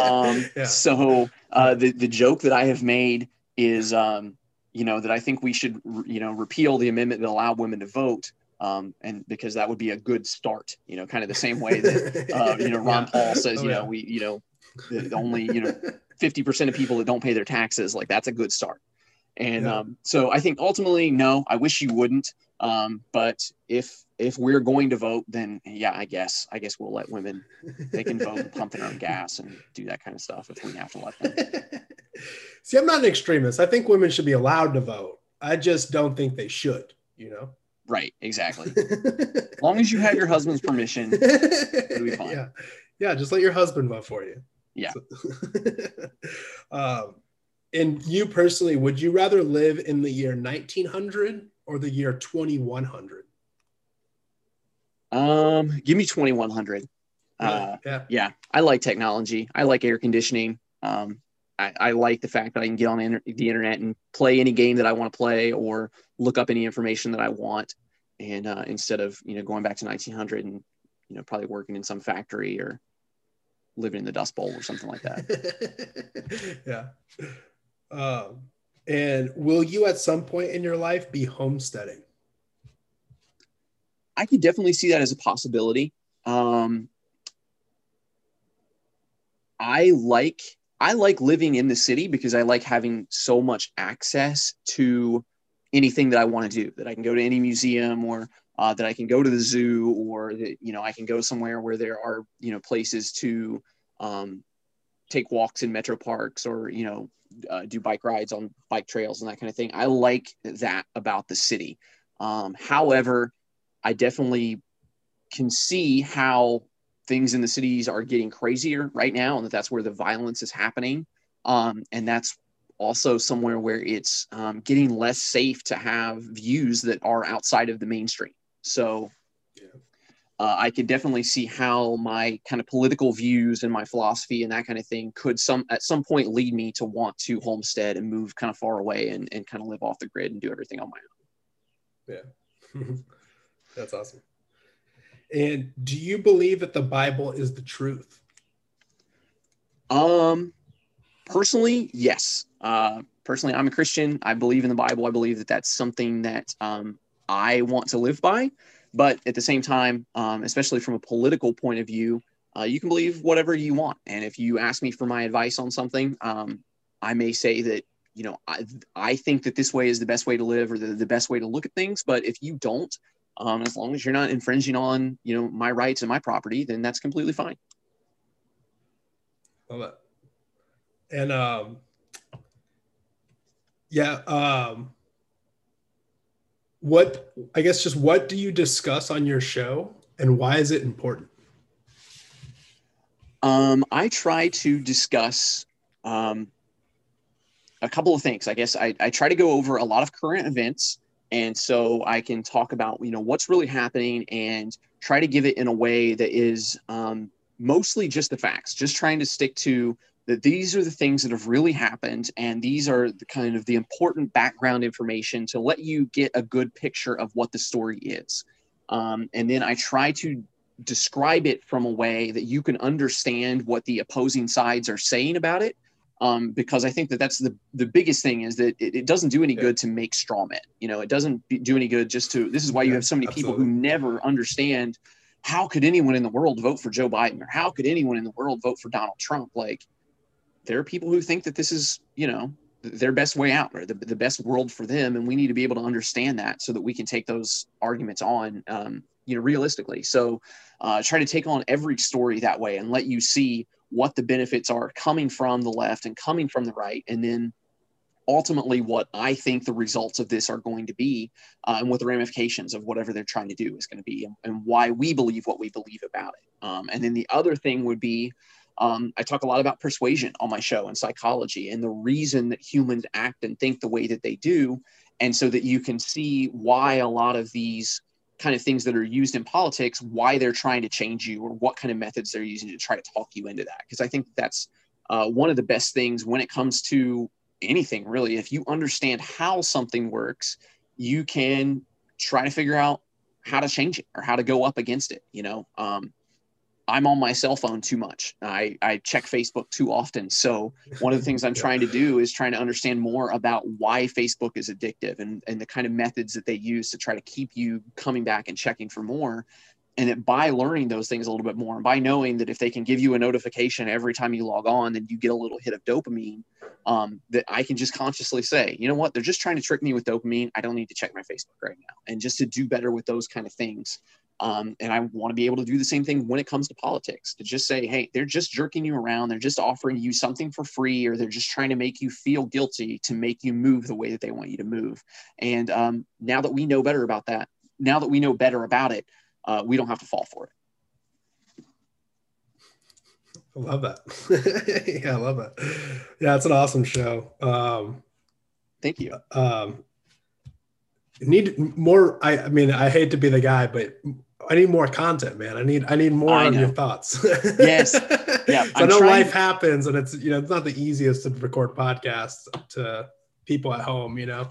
um, yeah. So uh, the, the joke that I have made is, um, you know, that I think we should, you know, repeal the amendment that allowed women to vote. Um, and because that would be a good start, you know, kind of the same way that, uh, you know, Ron yeah. Paul says, oh, you know, yeah. we, you know, the, the only, you know, fifty percent of people that don't pay their taxes, like that's a good start. And yeah. um, so I think ultimately, no, I wish you wouldn't. Um, but if if we're going to vote, then yeah, I guess I guess we'll let women, they can vote and pump their own gas and do that kind of stuff if we have to let them. See, I'm not an extremist. I think women should be allowed to vote. I just don't think they should, you know? Right, exactly. As long as you have your husband's permission, it'll be fine. Yeah. yeah, just let your husband vote for you. Yeah. um, and you personally, would you rather live in the year nineteen hundred or the year twenty-one hundred? Um, give me twenty-one hundred. Uh, yeah. yeah. I like technology. I like air conditioning. Um, I, I like the fact that I can get on inter- the internet and play any game that I want to play or look up any information that I want. And uh, instead of, you know, going back to nineteen hundred and, you know, probably working in some factory or living in the Dust Bowl or something like that. yeah. Um, and will you at some point in your life be homesteading? I could definitely see that as a possibility. Um, I like, I like living in the city because I like having so much access to anything that I want to do, that I can go to any museum or Uh, that I can go to the zoo, or that, you know, I can go somewhere where there are, you know, places to um, take walks in metro parks, or, you know, uh, do bike rides on bike trails and that kind of thing. I like that about the city. Um, however, I definitely can see how things in the cities are getting crazier right now, and that that's where the violence is happening. Um, and that's also somewhere where it's um, getting less safe to have views that are outside of the mainstream. So yeah. uh, I could definitely see how my kind of political views and my philosophy and that kind of thing could some at some point lead me to want to homestead and move kind of far away and, and kind of live off the grid and do everything on my own. Yeah. That's awesome. And do you believe that the Bible is the truth? Um, personally, yes. Uh, personally, I'm a Christian. I believe in the Bible. I believe that that's something that um, I want to live by. But at the same time, um, especially from a political point of view, uh, you can believe whatever you want. And if you ask me for my advice on something, um, I may say that, you know, I, I think that this way is the best way to live or the, the best way to look at things. But if you don't, um, as long as you're not infringing on, you know, my rights and my property, then that's completely fine. Love it. And um, yeah, um, what, I guess just what do you discuss on your show and why is it important? Um, I try to discuss um, a couple of things. I guess I, I try to go over a lot of current events. And so I can talk about, you know, what's really happening and try to give it in a way that is um, mostly just the facts, just trying to stick to that. These are the things that have really happened. And these are the kind of the important background information to let you get a good picture of what the story is. Um, and then I try to describe it from a way that you can understand what the opposing sides are saying about it. Um, because I think that that's the, the biggest thing is that it, it doesn't do any yeah. good to make straw men. You know, it doesn't be, do any good just to, this is why yeah, you have so many absolutely. people who never understand how could anyone in the world vote for Joe Biden or how could anyone in the world vote for Donald Trump? Like, there are people who think that this is, you know, their best way out or the, the best world for them. And we need to be able to understand that so that we can take those arguments on, um, you know, realistically. So uh, try to take on every story that way and let you see what the benefits are coming from the left and coming from the right. And then ultimately what I think the results of this are going to be uh, and what the ramifications of whatever they're trying to do is going to be and, and why we believe what we believe about it. Um, and then the other thing would be, um, I talk a lot about persuasion on my show and psychology and the reason that humans act and think the way that they do. And so that you can see why a lot of these kind of things that are used in politics, why they're trying to change you or what kind of methods they're using to try to talk you into that. Because I think that's uh, one of the best things when it comes to anything, really. If you understand how something works, you can try to figure out how to change it or how to go up against it. You know, um, I'm on my cell phone too much. I, I check Facebook too often. So one of the things I'm yeah. trying to do is trying to understand more about why Facebook is addictive and, and the kind of methods that they use to try to keep you coming back and checking for more. And that by learning those things a little bit more and by knowing that if they can give you a notification every time you log on, then you get a little hit of dopamine, um, that I can just consciously say, you know what, they're just trying to trick me with dopamine. I don't need to check my Facebook right now. And just to do better with those kind of things. Um, and I want to be able to do the same thing when it comes to politics, to just say, hey, they're just jerking you around. They're just offering you something for free, or they're just trying to make you feel guilty to make you move the way that they want you to move. And um, now that we know better about that, now that we know better about it, uh, we don't have to fall for it. I love that. yeah, I love that. Yeah, it's an awesome show. Um, Thank you. Um, need more. I, I mean, I hate to be the guy, but I need more content, man. I need, I need more of your thoughts. Yes. Yeah. So I know life happens and it's, you know, it's not the easiest to record podcasts to people at home, you know?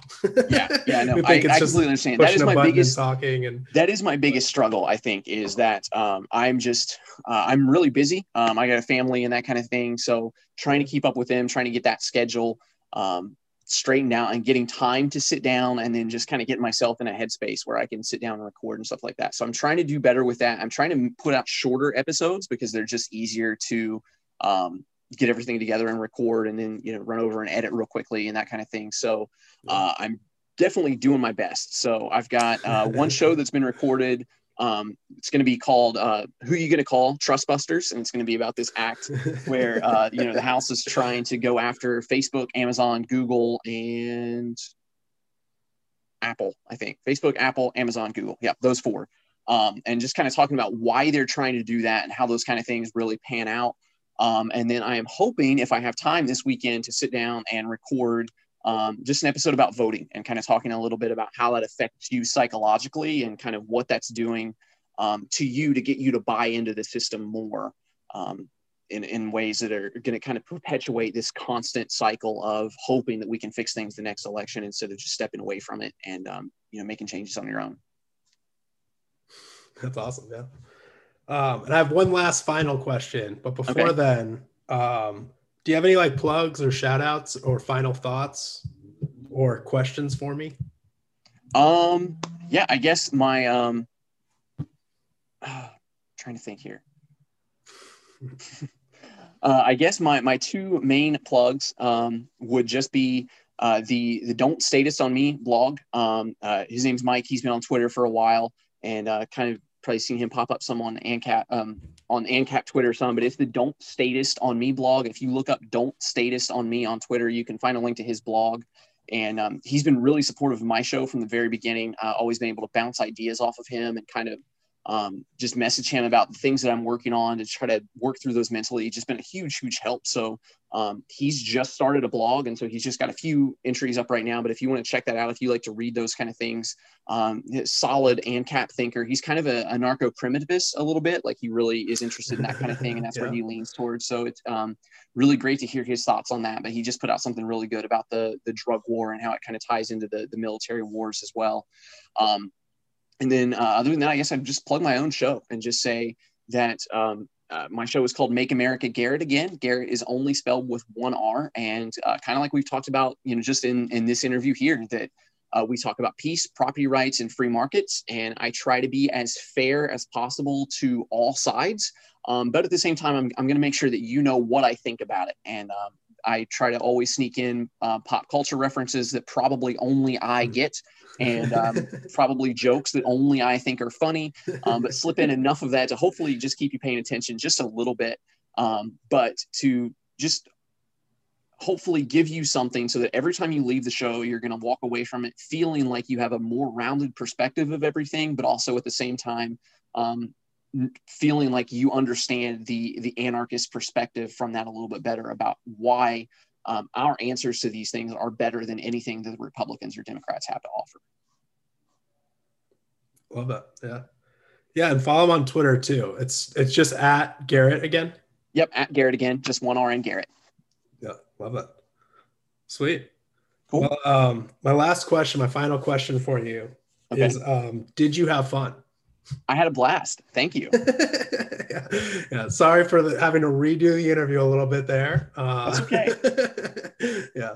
Yeah. Yeah. No, I, I completely understand. That is my biggest talking. And that is my biggest struggle, I think, is that, um, I'm just, uh, I'm really busy. Um, I got a family and that kind of thing. So trying to keep up with them, trying to get that schedule, um, straightened out and getting time to sit down and then just kind of get myself in a headspace where I can sit down and record and stuff like that. So I'm trying to do better with that. I'm trying to put out shorter episodes because they're just easier to um, get everything together and record and then, you know, run over and edit real quickly and that kind of thing. So uh, I'm definitely doing my best. So I've got uh, one show that's been recorded. Um, it's going to be called, uh, Who Are You Going to Call? Trust Busters. And it's going to be about this act where, uh, you know, the House is trying to go after Facebook, Amazon, Google, and Apple, I think. Facebook, Apple, Amazon, Google. Yeah, those four. Um, and just kind of talking about why they're trying to do that and how those kind of things really pan out. Um, and then I am hoping, if I have time this weekend, to sit down and record um, just an episode about voting and kind of talking a little bit about how that affects you psychologically and kind of what that's doing um, to you to get you to buy into the system more um, in, in ways that are going to kind of perpetuate this constant cycle of hoping that we can fix things the next election instead of just stepping away from it and, um, you know, making changes on your own. That's awesome. Yeah. Um, and I have one last final question, but before okay. then, um, do you have any like plugs or shout outs or final thoughts or questions for me? Um, yeah, I guess my, um, uh, trying to think here. uh, I guess my, my two main plugs, um, would just be, uh, the, the Don't Statist on Me blog. Um, uh, his name's Mike. He's been on Twitter for a while and, uh, kind of, probably seen him pop up some on ANCAP, um, on ANCAP Twitter or something, but it's the Don't Statist on Me blog. If you look up Don't Statist on Me on Twitter, you can find a link to his blog. And um, he's been really supportive of my show from the very beginning. I've uh, always been able to bounce ideas off of him and kind of um, just message him about the things that I'm working on to try to work through those mentally. It's just been a huge, huge help. So um, he's just started a blog. And so he's just got a few entries up right now, but if you want to check that out, if you like to read those kind of things, um, solid ANCAP thinker, he's kind of a, a anarcho-primitivist a little bit. Like he really is interested in that kind of thing. And that's yeah. where he leans towards. So it's um, really great to hear his thoughts on that, but he just put out something really good about the, the drug war and how it kind of ties into the, the military wars as well. Um, And then uh, other than that, I guess I'd just plug my own show and just say that um, uh, my show is called Make America Garrett Again. Garrett is only spelled with one R. And uh, kind of like we've talked about, you know, just in, in this interview here, that uh, we talk about peace, property rights, and free markets. And I try to be as fair as possible to all sides. Um, but at the same time, I'm, I'm going to make sure that you know what I think about it. And um, I try to always sneak in uh, pop culture references that probably only I get. and um, probably jokes that only I think are funny, um, but slip in enough of that to hopefully just keep you paying attention just a little bit, um, but to just hopefully give you something so that every time you leave the show, you're going to walk away from it feeling like you have a more rounded perspective of everything, but also at the same time, um, feeling like you understand the, the anarchist perspective from that a little bit better about why Um, our answers to these things are better than anything that the Republicans or Democrats have to offer. Love that. Yeah. Yeah. And follow him on Twitter too. It's, it's just at Garrett Again. Yep. At Garrett Again, just one R in Garrett. Yeah. Love that. Sweet. Cool. Well, um, my last question, my final question for you okay. is, um, did you have fun? I had a blast. Thank you. yeah. yeah. Sorry for the, having to redo the interview a little bit there. Uh, That's okay. yeah.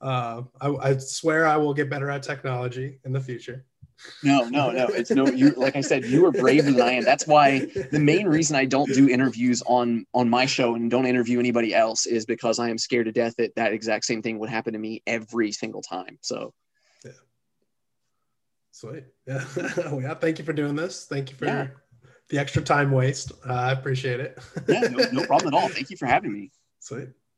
Uh, I, I swear I will get better at technology in the future. No, no, no. It's no, you, like I said, you are braver than I am. That's why the main reason I don't do interviews on, on my show and don't interview anybody else is because I am scared to death that that exact same thing would happen to me every single time. So Sweet. Yeah. well, yeah. Thank you for doing this. Thank you for yeah. the extra time waste. Uh, I appreciate it. yeah, no, no problem at all. Thank you for having me. Sweet.